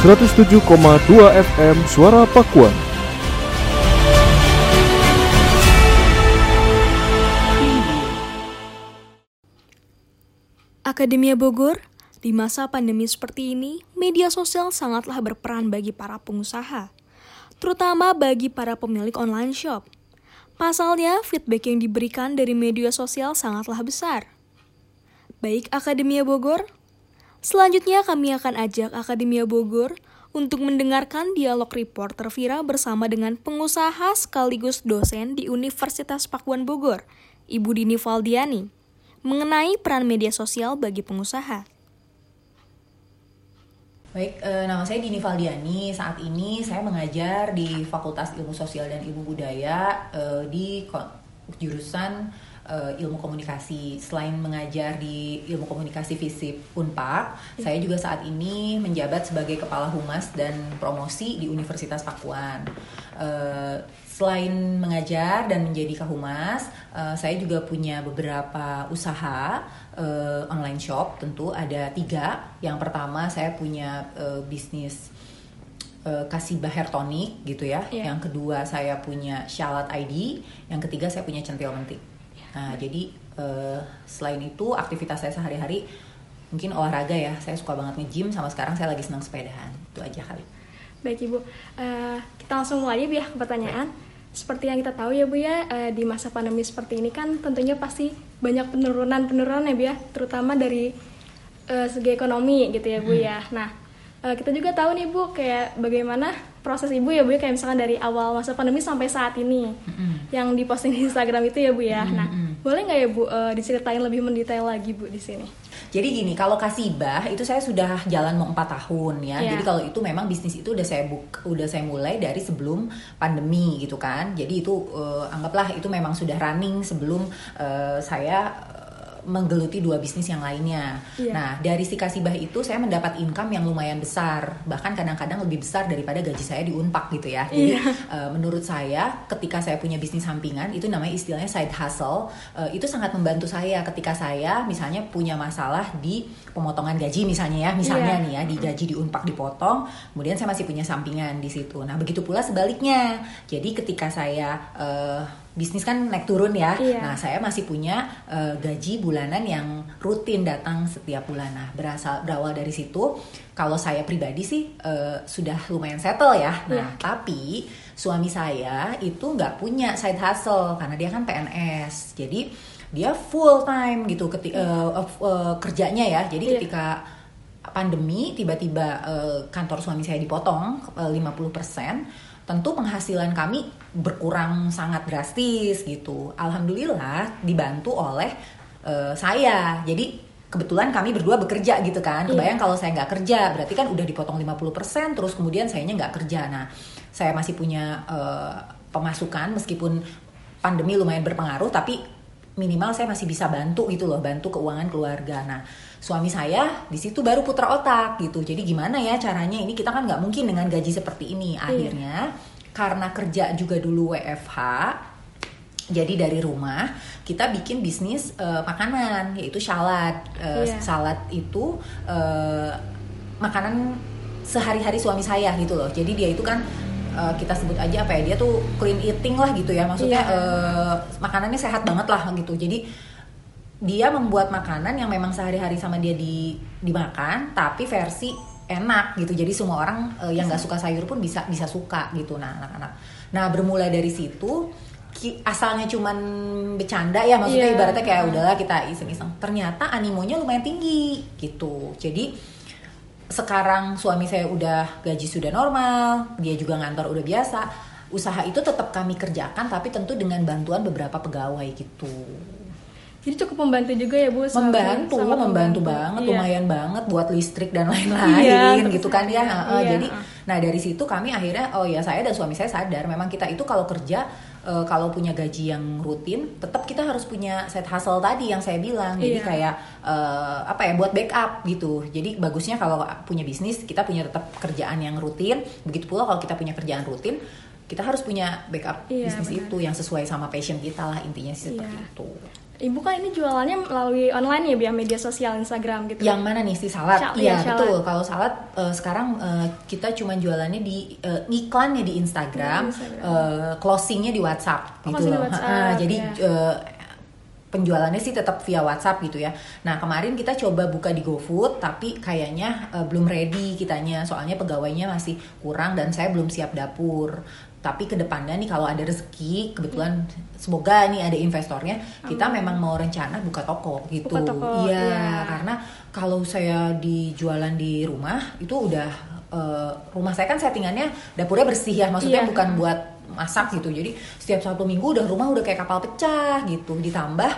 seratus tujuh koma dua F M Suara Pakuan. Akademia Bogor, di masa pandemi seperti ini, media sosial sangatlah berperan bagi para pengusaha, terutama bagi para pemilik online shop. Pasalnya, feedback yang diberikan dari media sosial sangatlah besar. Baik Akademia Bogor, selanjutnya kami akan ajak Akademia Bogor untuk mendengarkan dialog reporter Fira bersama dengan pengusaha sekaligus dosen di Universitas Pakuan Bogor, Ibu Dini Valdiani, mengenai peran media sosial bagi pengusaha. Baik, nama saya Dini Valdiani. Saat ini saya mengajar di Fakultas Ilmu Sosial dan Ilmu Budaya di jurusan Uh, ilmu komunikasi. Selain mengajar di ilmu komunikasi FISIP Unpad, saya juga saat ini menjabat sebagai kepala humas dan promosi di Universitas Pakuan. Uh, selain mengajar dan menjadi kahumas, uh, saya juga punya beberapa usaha uh, online shop. Tentu ada tiga. Yang pertama saya punya uh, bisnis Uh, Kasibah Tonic gitu ya. Yeah. Yang kedua saya punya Shalat I D. Yang ketiga saya punya Centil Mentik. Nah, jadi uh, selain itu aktivitas saya sehari-hari mungkin olahraga ya. Saya suka banget nge-gym, sama sekarang saya lagi senang sepedaan. Itu aja kali. Baik Ibu, uh, kita langsung mulai ya ke pertanyaan. Seperti yang kita tahu ya Bu ya, uh, di masa pandemi seperti ini kan tentunya pasti banyak penurunan-penurunan ya Bu ya, terutama dari uh, segi ekonomi gitu ya Bu hmm. ya. Nah, uh, kita juga tahu nih Bu kayak bagaimana proses Ibu ya Bu ya, kayak misalkan dari awal masa pandemi sampai saat ini. Hmm. Yang diposting di Instagram itu ya Bu ya. Hmm. Nah, boleh nggak ya Bu uh, diceritain lebih mendetail lagi Bu di sini? Jadi gini, kalau Kasibah itu saya sudah jalan mau empat tahun ya. Yeah. Jadi kalau itu memang bisnis itu udah saya book, udah saya mulai dari sebelum pandemi gitu kan. Jadi itu uh, anggaplah itu memang sudah running sebelum uh, saya uh, menggeluti dua bisnis yang lainnya. Yeah. Nah, dari si Kasibah itu saya mendapat income yang lumayan besar, bahkan kadang-kadang lebih besar daripada gaji saya di Unpak gitu ya. Jadi yeah. uh, menurut saya ketika saya punya bisnis sampingan, itu namanya istilahnya side hustle, uh, itu sangat membantu saya ketika saya misalnya punya masalah di pemotongan gaji misalnya ya, misalnya yeah. nih ya, di gaji di Unpak dipotong, kemudian saya masih punya sampingan di situ. Nah, begitu pula sebaliknya. Jadi ketika saya uh, bisnis kan naik turun ya. Iya. Nah, saya masih punya uh, gaji bulanan yang rutin datang setiap bulan. Nah, berasal berawal dari situ, kalau saya pribadi sih uh, sudah lumayan settle ya. Nah, iya. Tapi suami saya itu nggak punya side hustle karena dia kan P N S. Jadi dia full time gitu ketika, iya. uh, uh, kerjanya ya. Jadi iya. ketika pandemi tiba-tiba uh, kantor suami saya dipotong uh, lima puluh persen. Tentu penghasilan kami berkurang sangat drastis gitu. Alhamdulillah dibantu oleh uh, saya. Jadi kebetulan kami berdua bekerja gitu kan. Kebayang kalau saya nggak kerja, berarti kan udah dipotong lima puluh persen terus kemudian sayanya nggak kerja. Nah, saya masih punya uh, pemasukan meskipun pandemi lumayan berpengaruh, tapi minimal saya masih bisa bantu gitu loh, bantu keuangan keluarga. Nah, suami saya di situ baru putar otak gitu. Jadi gimana ya caranya, ini kita kan nggak mungkin dengan gaji seperti ini. Akhirnya hmm. karena kerja juga dulu W F H, jadi dari rumah kita bikin bisnis uh, makanan, yaitu salad. Uh, yeah. Salad itu uh, makanan sehari-hari suami saya gitu loh. Jadi dia itu kan Uh, kita sebut aja apa ya, dia tuh clean eating lah gitu ya, maksudnya yeah. uh, makanannya sehat banget lah gitu. Jadi dia membuat makanan yang memang sehari-hari sama dia di, dimakan, tapi versi enak gitu. Jadi semua orang uh, yang nggak suka sayur pun bisa bisa suka gitu. Nah, anak-anak. Nah, bermula dari situ, asalnya cuman bercanda ya, maksudnya yeah. ibaratnya kayak udahlah kita iseng-iseng. Ternyata animonya lumayan tinggi gitu. Jadi sekarang suami saya udah gaji sudah normal, dia juga ngantor udah biasa. Usaha itu tetap kami kerjakan, tapi tentu dengan bantuan beberapa pegawai gitu. Jadi cukup membantu juga ya Bu? Sama, membantu, sama membantu, membantu banget, iya. lumayan banget buat listrik dan lain-lain iya, gitu kan ya. Iya. Iya. Jadi, nah dari situ kami akhirnya, oh ya saya dan suami saya sadar memang kita itu kalau kerja, uh, kalau punya gaji yang rutin, tetap kita harus punya side hustle tadi yang saya bilang. Jadi iya. kayak uh, apa ya, buat backup gitu. Jadi bagusnya kalau punya bisnis kita punya tetap kerjaan yang rutin. Begitu pula kalau kita punya kerjaan rutin, kita harus punya backup iya, bisnis benar. Itu yang sesuai sama passion kita lah, intinya sih seperti iya. itu. Ibu kan ini jualannya melalui online ya, via media sosial Instagram gitu. Yang mana nih si salad? Iya ya, betul. Kalau salad uh, sekarang uh, kita cuma jualannya di uh, iklannya di Instagram, Instagram. Uh, closingnya di WhatsApp gitu loh. WhatsApp, uh, jadi ya. uh, penjualannya sih tetap via WhatsApp gitu ya. Nah, kemarin kita coba buka di GoFood, tapi kayaknya uh, belum ready kitanya. Soalnya pegawainya masih kurang dan saya belum siap dapur. Tapi kedepannya nih kalau ada rezeki, kebetulan semoga nih ada investornya, kita Amin. Memang mau rencana buka toko gitu. Buka toko, iya, iya, karena kalau saya di jualan di rumah itu udah uh, rumah saya kan settingannya dapurnya bersih ya, maksudnya iya. bukan buat masak gitu. Jadi setiap Sabtu Minggu udah rumah udah kayak kapal pecah gitu. Ditambah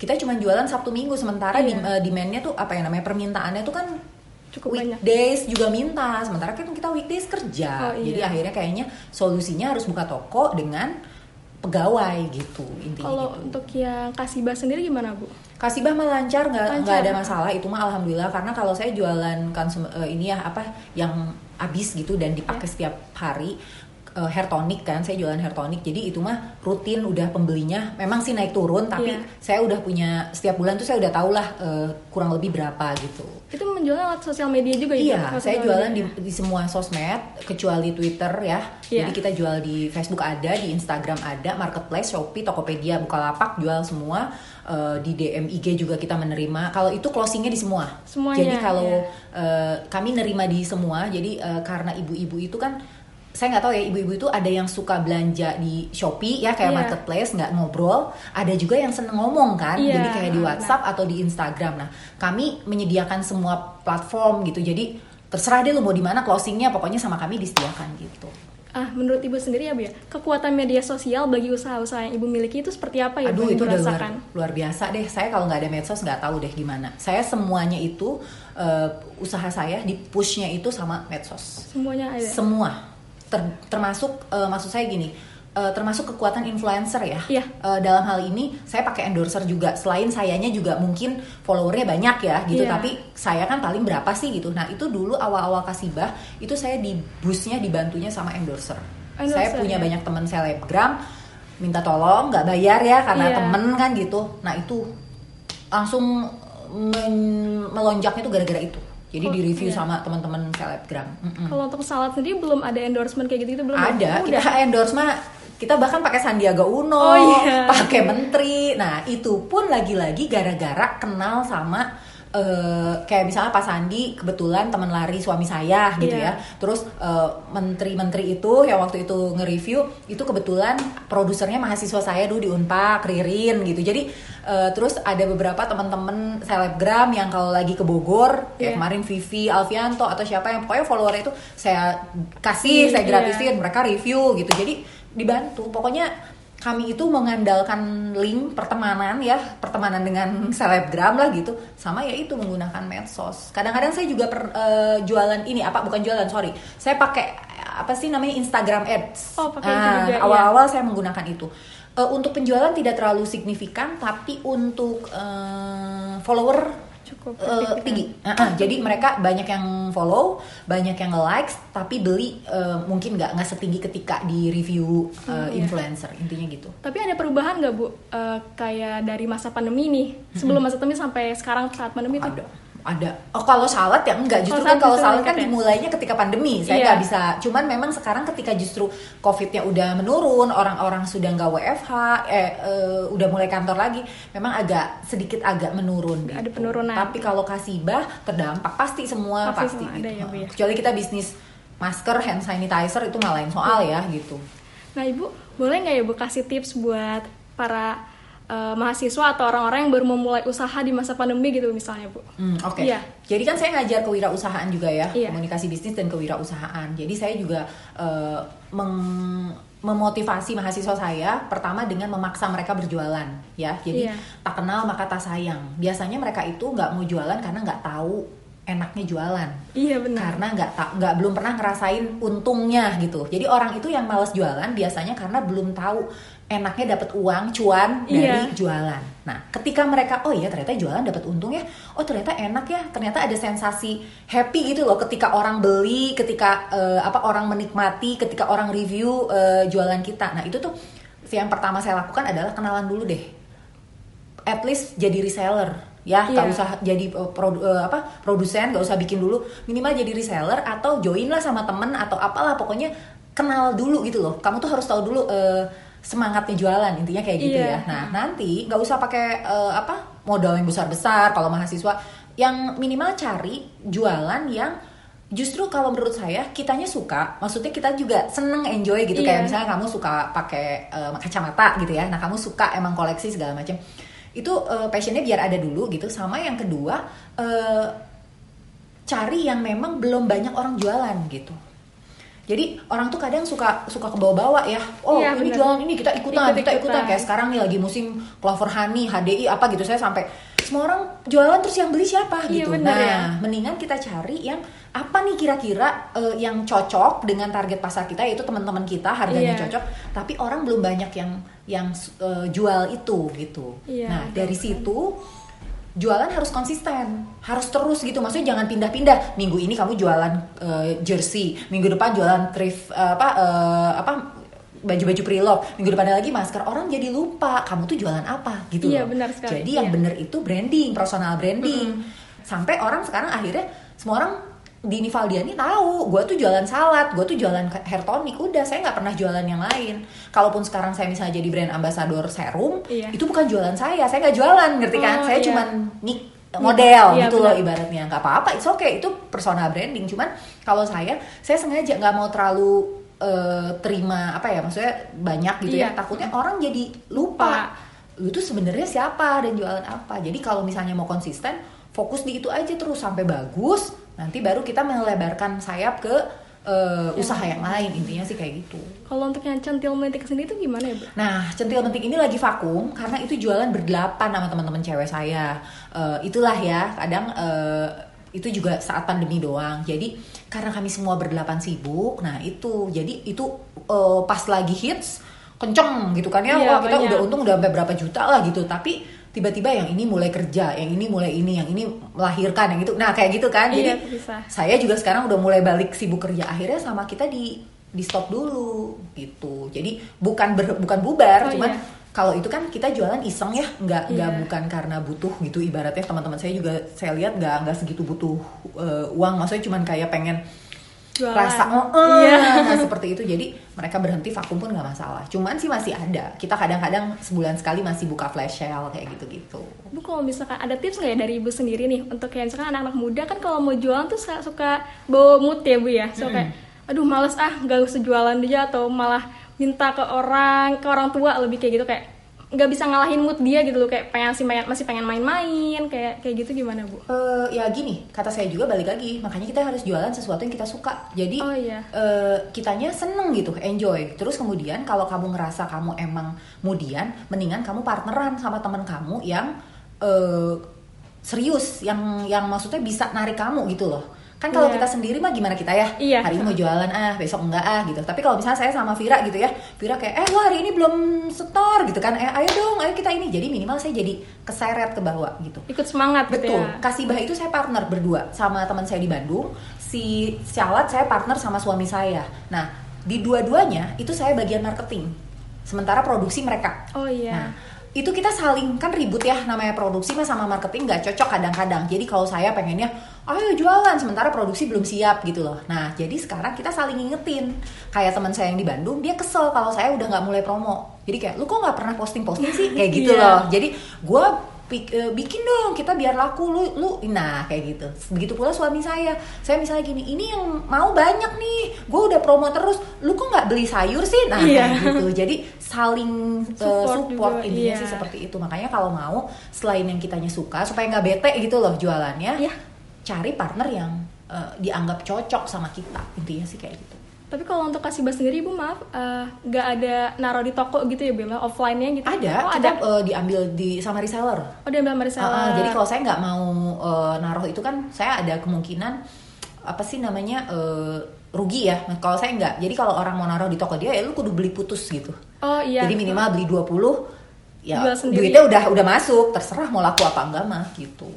kita cuma jualan Sabtu Minggu, sementara yeah. di, uh, demandnya tuh apa ya namanya, permintaannya tuh kan cukup weekdays banyak. Juga minta, sementara kan kita weekdays kerja. Oh, iya. Jadi akhirnya kayaknya solusinya harus buka toko dengan pegawai gitu intinya. Kalau gitu. Untuk yang Kasibah sendiri gimana Bu? Kasibah mah lancar, nggak nggak ada masalah itu mah, alhamdulillah. Karena kalau saya jualan konsum uh, ini ya apa yang habis gitu dan dipakai yeah. setiap hari. Uh, hair tonic kan, saya jualan hair tonic, jadi itu mah rutin udah pembelinya. Memang sih naik turun, tapi yeah. saya udah punya setiap bulan tuh saya udah tahu lah uh, kurang lebih berapa gitu. Itu menjual alat sosial media juga ya? Iya, saya jualan di, di semua sosmed kecuali Twitter ya. Yeah. Jadi kita jual di Facebook ada, di Instagram ada, marketplace, Shopee, Tokopedia, Bukalapak jual semua. Uh, di D M I G juga kita menerima. Kalau itu closingnya di semua. Semuanya. Jadi kalau yeah. uh, kami nerima di semua. Jadi uh, karena ibu-ibu itu kan, saya nggak tahu ya, ibu-ibu itu ada yang suka belanja di Shopee ya kayak yeah. marketplace nggak ngobrol, ada juga yang seneng ngomong kan, yeah. jadi kayak di WhatsApp atau di Instagram. Nah, kami menyediakan semua platform gitu, jadi terserah deh lo mau di mana closingnya, pokoknya sama kami disediakan gitu. Ah, menurut ibu sendiri ya Bu ya, kekuatan media sosial bagi usaha-usaha yang ibu miliki itu seperti apa ya? Aduh, Bu, itu udah luar, luar biasa deh. Saya kalau nggak ada medsos nggak tahu deh gimana. Saya semuanya itu uh, usaha saya di pushnya itu sama medsos. Semuanya ada. Semua. Ter, termasuk uh, maksud saya gini uh, termasuk kekuatan influencer ya yeah. uh, dalam hal ini saya pakai endorser juga, selain sayanya juga mungkin followernya banyak ya gitu yeah. tapi saya kan paling berapa sih gitu. Nah itu dulu awal-awal Kasibah itu saya di boostnya dibantunya sama endorser, endorser saya punya yeah. banyak teman selebgram minta tolong, nggak bayar ya karena yeah. temen kan gitu. Nah itu langsung men- melonjaknya tuh gara-gara itu. Jadi oh, di-review iya. sama teman-teman selebgram. Mm-mm. Kalau untuk salad sendiri belum ada endorsement kayak gitu-gitu belum? Ada, kita endorsement Kita bahkan pakai Sandiaga Uno, oh, yeah. pakai menteri. Nah, itu pun lagi-lagi gara-gara kenal sama Uh, kayak misalnya Pak Sandi, kebetulan teman lari suami saya gitu yeah. ya. Terus uh, menteri-menteri itu yang waktu itu nge-review, itu kebetulan produsernya mahasiswa saya dulu di Unpad, Ririn gitu. Jadi uh, terus ada beberapa teman-teman selebgram yang kalau lagi ke Bogor yeah. ya kemarin Vivi, Alfianto atau siapa yang pokoknya followernya itu saya kasih, yeah. saya gratisin, yeah. mereka review gitu. Jadi dibantu, pokoknya kami itu mengandalkan link pertemanan ya, pertemanan dengan selebgram lah gitu, sama ya itu menggunakan medsos. Kadang-kadang saya juga per, uh, jualan ini apa bukan jualan sorry, saya pakai apa sih namanya Instagram ads. Oh, pakai nah, juga, awal-awal ya. Saya menggunakan itu. Uh, untuk penjualan tidak terlalu signifikan, tapi untuk uh, follower cukup uh, tinggi. Uh, uh, jadi mereka banyak yang follow, banyak yang nge-likes, tapi beli uh, mungkin nggak nggak setinggi ketika di review uh, hmm, influencer, iya. intinya gitu. Tapi ada perubahan nggak Bu? Uh, kayak dari masa pandemi nih, sebelum masa pandemi sampai sekarang saat pandemi itu? Ada. ada. Oh kalau salad ya enggak, justru kan kalau salad kan dimulainya ketika pandemi, saya nggak iya. bisa. Cuman memang sekarang ketika justru COVID-nya udah menurun, orang-orang sudah nggak W F H, eh, eh, udah mulai kantor lagi, memang agak sedikit agak menurun. Ada gitu. Penurunan. Tapi kalau Kasibah terdampak pasti semua pasti. pasti semua gitu. Ada, ya, Bu, ya. Kecuali kita bisnis masker, hand sanitizer itu malah lain soal ya gitu. Nah Ibu, boleh nggak ya Bu kasih tips buat para Uh, mahasiswa atau orang-orang yang baru memulai usaha di masa pandemi gitu misalnya Bu. Hmm, Oke. Okay. Yeah. Jadi kan saya ngajar kewirausahaan juga ya, yeah. komunikasi bisnis dan kewirausahaan. Jadi saya juga uh, meng- memotivasi mahasiswa saya pertama dengan memaksa mereka berjualan ya. Jadi yeah. tak kenal maka tak sayang. Biasanya mereka itu nggak mau jualan karena nggak tahu enaknya jualan, iya benar. Karena nggak nggak belum pernah ngerasain untungnya gitu. Jadi orang itu yang malas jualan biasanya karena belum tahu enaknya dapat uang cuan dari iya. jualan. Nah, ketika mereka oh iya ternyata jualan dapat untung ya, oh ternyata enak ya, ternyata ada sensasi happy gitu loh. Ketika orang beli, ketika uh, apa orang menikmati, ketika orang review uh, jualan kita. Nah itu tuh yang pertama saya lakukan adalah kenalan dulu deh. At least jadi reseller. Ya, yeah. gak usah jadi uh, produ, uh, apa produsen, gak usah bikin dulu, minimal jadi reseller atau join lah sama temen atau apalah, pokoknya kenal dulu gitu loh. Kamu tuh harus tahu dulu uh, semangatnya jualan, intinya kayak gitu yeah. ya. Nah nanti gak usah pakai uh, apa modal yang besar-besar kalau mahasiswa, yang minimal cari jualan yang justru kalau menurut saya kitanya suka, maksudnya kita juga seneng enjoy gitu yeah. Kayak misalnya kamu suka pakai uh, kacamata gitu ya, nah kamu suka emang koleksi segala macam. Itu uh, passionnya biar ada dulu gitu. Sama yang kedua uh, cari yang memang belum banyak orang jualan gitu. Jadi orang tuh kadang suka suka kebawa-bawa ya. Oh ya, ini bener. Jualan ini kita ikutan, Ikut, kita ikutan. ikutan Kayak sekarang nih lagi musim Clover Honey, H D I apa gitu. Saya sampai semua orang jualan terus yang beli siapa gitu. Ya, bener, nah ya. Mendingan kita cari yang apa nih kira-kira uh, yang cocok dengan target pasar kita, yaitu teman-teman kita, harganya ya. Cocok. Tapi orang belum banyak yang yang uh, jual itu gitu. Ya, nah bener. Dari situ jualan harus konsisten, harus terus gitu. Maksudnya jangan pindah-pindah. Minggu ini kamu jualan uh, jersey, minggu depan jualan thrift uh, apa uh, apa baju-baju pre-love, minggu depannya lagi masker. Orang jadi lupa kamu tuh jualan apa gitu. Iya, loh. Benar sekali. Jadi iya. yang benar itu branding, personal branding. Mm-hmm. Sampai orang sekarang akhirnya semua orang Dini Valdiani tahu, gue tuh jualan salad, gue tuh jualan hair tonic, udah, saya nggak pernah jualan yang lain. Kalaupun sekarang saya misalnya jadi brand ambassador serum, iya. itu bukan jualan saya, saya nggak jualan, ngerti kan? Oh, saya iya. cuman nik model iya, gitu bener. Loh ibaratnya, nggak apa-apa, it's okay, itu personal branding. Cuman kalau saya, saya sengaja nggak mau terlalu uh, terima apa ya, maksudnya banyak gitu iya. ya, takutnya orang jadi lupa, lu tuh sebenarnya siapa dan jualan apa. Jadi kalau misalnya mau konsisten, fokus di itu aja terus sampai bagus. Nanti baru kita melebarkan sayap ke uh, ya, usaha yang lain, intinya sih kayak gitu. Kalau untuk yang centil mentik sendiri itu gimana ya Bu? Nah, centil mentik ini lagi vakum karena itu jualan berdelapan sama teman-teman cewek saya. Uh, itulah ya, kadang uh, itu juga saat pandemi doang. Jadi karena kami semua berdelapan sibuk, nah itu jadi itu uh, pas lagi hits kenceng gitu kan ya. Iya, wah kita banyak. Udah untung udah sampai berapa juta lah gitu, tapi tiba-tiba yang ini mulai kerja, yang ini mulai ini, yang ini melahirkan, yang itu, nah kayak gitu kan. Jadi iya, saya juga sekarang udah mulai balik sibuk kerja, akhirnya sama kita di di stop dulu gitu. Jadi bukan ber, bukan bubar, oh, cuman iya. kalau itu kan kita jualan iseng ya, nggak nggak iya. bukan karena butuh gitu. Ibaratnya teman-teman saya juga saya lihat nggak nggak segitu butuh uh, uang, maksudnya cuman kayak pengen jualan. Rasa oh, yeah. Nah, seperti itu. Jadi mereka berhenti vakum pun nggak masalah. Cuman sih masih ada. Kita kadang-kadang sebulan sekali masih buka flash sale kayak gitu-gitu. Bu, kalau misalkan ada tips nggak ya dari ibu sendiri nih untuk kayak misalkan anak-anak muda kan kalau mau jualan tuh suka bawa mood ya bu ya. So, mm-hmm. kayak aduh males ah nggak usah jualan aja atau malah minta ke orang ke orang tua lebih kayak gitu kayak. Nggak bisa ngalahin mood dia gitu loh, kayak pengen sih masih pengen main-main kayak kayak gitu gimana bu? Uh, ya gini, kata saya juga balik lagi, makanya kita harus jualan sesuatu yang kita suka. Jadi oh, yeah. uh, kitanya seneng gitu, enjoy. Terus kemudian kalau kamu ngerasa kamu emang mudian, mendingan kamu partneran sama teman kamu yang uh, serius, yang yang maksudnya bisa narik kamu gitu loh. Kan kalau yeah. kita sendiri mah gimana kita ya, yeah. hari ini mau jualan, ah besok enggak ah gitu. Tapi kalau misalnya saya sama Fira gitu ya, Fira kayak, eh lo hari ini belum setor gitu kan, eh ayo dong, ayo kita ini. Jadi minimal saya jadi keseret ke bawah gitu. Ikut semangat gitu. Betul, ya. Kasibah itu saya partner berdua sama teman saya di Bandung, si Syalat saya partner sama suami saya. Nah, di dua-duanya itu saya bagian marketing, sementara produksi mereka. Oh iya. Yeah. Nah, itu kita saling kan ribut ya namanya produksi mah sama marketing nggak cocok kadang-kadang. Jadi kalau saya pengennya ayo jualan sementara produksi belum siap gitu loh. Nah jadi sekarang kita saling ngingetin. Kayak teman saya yang di Bandung dia kesel kalau saya udah nggak mulai promo. Jadi kayak lu kok nggak pernah posting-posting sih kayak gitu yeah. loh. Jadi gue bikin dong kita biar laku lu lu nah kayak gitu. Begitu pula suami saya. Saya misalnya gini ini yang mau banyak nih. Gue udah promo terus. Lu kok nggak beli sayur sih nah yeah. kayak gitu. Jadi saling support, uh, support intinya yeah. sih seperti itu. Makanya kalau mau selain yang kitanya suka supaya nggak bete gitu loh jualannya yeah. cari partner yang uh, dianggap cocok sama kita intinya sih kayak gitu. Tapi kalau untuk Kasibah sendiri ibu maaf nggak uh, ada naro di toko gitu ya bila offline-nya gitu ada oh, kita ada. Uh, diambil di sama reseller oh diambil sama reseller uh, uh, jadi kalau saya nggak mau uh, naruh itu kan saya ada kemungkinan apa sih namanya uh, rugi ya, kalau saya enggak. Jadi kalau orang mau naruh di toko dia, ya lu kudu beli putus gitu. Oh iya. Jadi minimal beli dua puluh, ya duitnya udah udah masuk, terserah mau laku apa enggak mah gitu.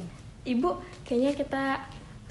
Ibu, kayaknya kita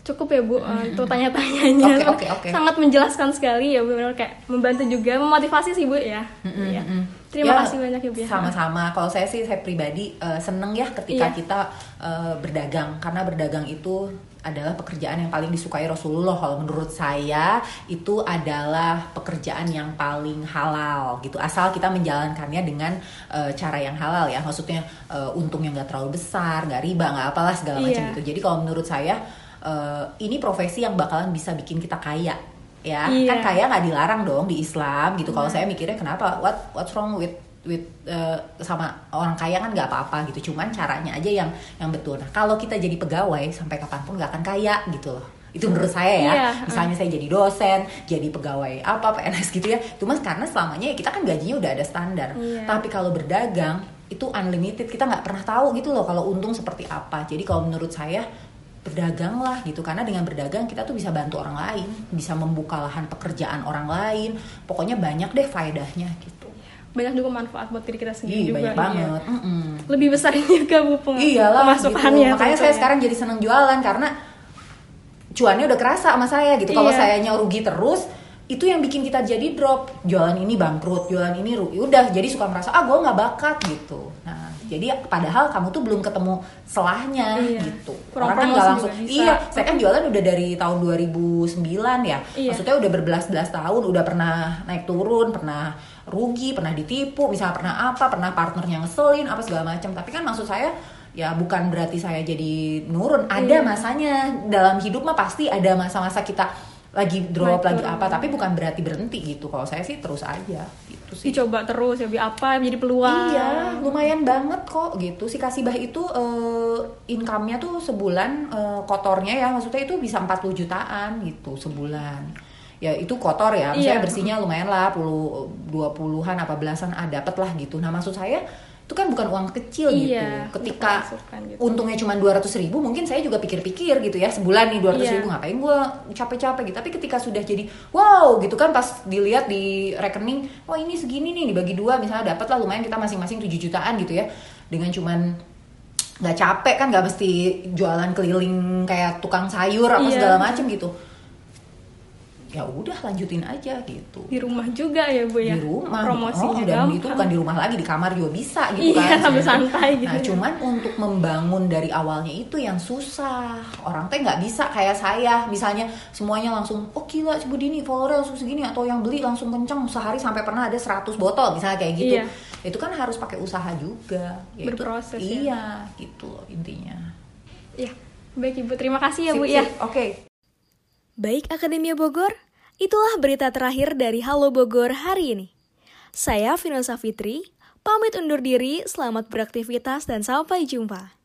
cukup ya bu untuk tanya-tanyanya. Oke oke oke. Sangat menjelaskan sekali ya bu, benar kayak membantu juga, memotivasi sih bu ya. Mm-hmm. ya. Terima ya, kasih banyak ibu ya. Sama-sama. Kalau saya sih saya pribadi uh, seneng ya ketika yeah. kita uh, berdagang, karena berdagang itu adalah pekerjaan yang paling disukai Rasulullah. Kalau menurut saya itu adalah pekerjaan yang paling halal gitu. Asal kita menjalankannya dengan uh, cara yang halal ya. Maksudnya uh, untungnya nggak terlalu besar, nggak riba, nggak apalah segala macam yeah. gitu. Jadi kalau menurut saya uh, ini profesi yang bakalan bisa bikin kita kaya ya. Yeah. Kan kaya nggak dilarang dong di Islam gitu. Kalau yeah. saya mikirnya kenapa? What what's wrong with With, uh, sama orang kaya kan nggak apa-apa gitu, cuman caranya aja yang yang betul. Nah kalau kita jadi pegawai sampai kapanpun nggak akan kaya gitu loh. Itu menurut saya ya. Yeah. Misalnya saya jadi dosen, jadi pegawai apa P N S gitu ya. Cuma karena selamanya kita kan gajinya udah ada standar. Yeah. Tapi kalau berdagang itu unlimited, kita nggak pernah tahu gitu loh kalau untung seperti apa. Jadi kalau menurut saya berdagang lah gitu, karena dengan berdagang kita tuh bisa bantu orang lain, bisa membuka lahan pekerjaan orang lain. Pokoknya banyak deh faedahnya gitu. Banyak juga manfaat buat diri kita sendiri. Ih, juga banyak banget ya. Mm-hmm. Lebih besar juga bu pemasukannya gitu. Makanya saya ya. Sekarang jadi senang jualan karena cuannya udah kerasa sama saya gitu. Iya. Kalau sayanya rugi terus itu yang bikin kita jadi drop, jualan ini bangkrut, jualan ini rugi, udah jadi suka merasa ah gue nggak bakat gitu. Nah jadi padahal kamu tuh belum ketemu selahnya iya. gitu. Kurang orang kan nggak langsung iya saya kan jualan udah dari tahun dua ribu sembilan ya iya. maksudnya udah berbelas-belas tahun, udah pernah naik turun, pernah rugi, pernah ditipu, misalnya pernah apa, pernah partnernya ngeselin apa segala macam. Tapi kan maksud saya ya bukan berarti saya jadi nurun. Ada iya. masanya dalam hidup mah pasti ada masa-masa kita lagi drop, betul. Lagi apa, tapi bukan berarti berhenti gitu. Kalau saya sih terus aja gitu sih. Dicoba terus, jadi apa, jadi peluang. Iya, lumayan banget kok gitu. Si Kasibah itu uh, income-nya tuh sebulan uh, kotornya ya, maksudnya itu bisa empat puluh jutaan gitu sebulan. Ya itu kotor ya, maksudnya iya. bersihnya lumayan lah, dua puluhan apa belasan ah, dapet lah gitu. Nah maksud saya itu kan bukan uang kecil iya, gitu. Ketika gitu. Untungnya cuma dua ratus ribu mungkin saya juga pikir-pikir gitu ya. Sebulan nih dua ratus iya. ribu ngapain gue capek-capek gitu. Tapi ketika sudah jadi wow gitu kan pas dilihat di rekening, oh ini segini nih dibagi dua misalnya dapat lah lumayan kita masing-masing tujuh jutaan gitu ya. Dengan cuman gak capek kan gak mesti jualan keliling kayak tukang sayur apa iya. segala macem gitu. ya udah lanjutin aja gitu. Di rumah juga ya Bu ya? Di rumah, promosinya oh, dan itu bukan di rumah lagi, di kamar juga bisa gitu iya, kan. Iya, santai gitu. Nah cuman untuk membangun dari awalnya itu yang susah. Orang teh gak bisa kayak saya, misalnya semuanya langsung, oh gila Bu Dini followernya langsung segini, atau yang beli langsung kenceng, sehari sampai pernah ada seratus botol misalnya kayak gitu. Iya. Itu kan harus pakai usaha juga. Ya, berproses itu, ya. Iya, gitu loh intinya. Iya, baik Ibu, terima kasih ya sip, Bu sip. Ya. Oke. Okay. Baik Akademia Bogor, itulah berita terakhir dari Halo Bogor hari ini. Saya Fino Savitri, pamit undur diri, selamat beraktivitas dan sampai jumpa.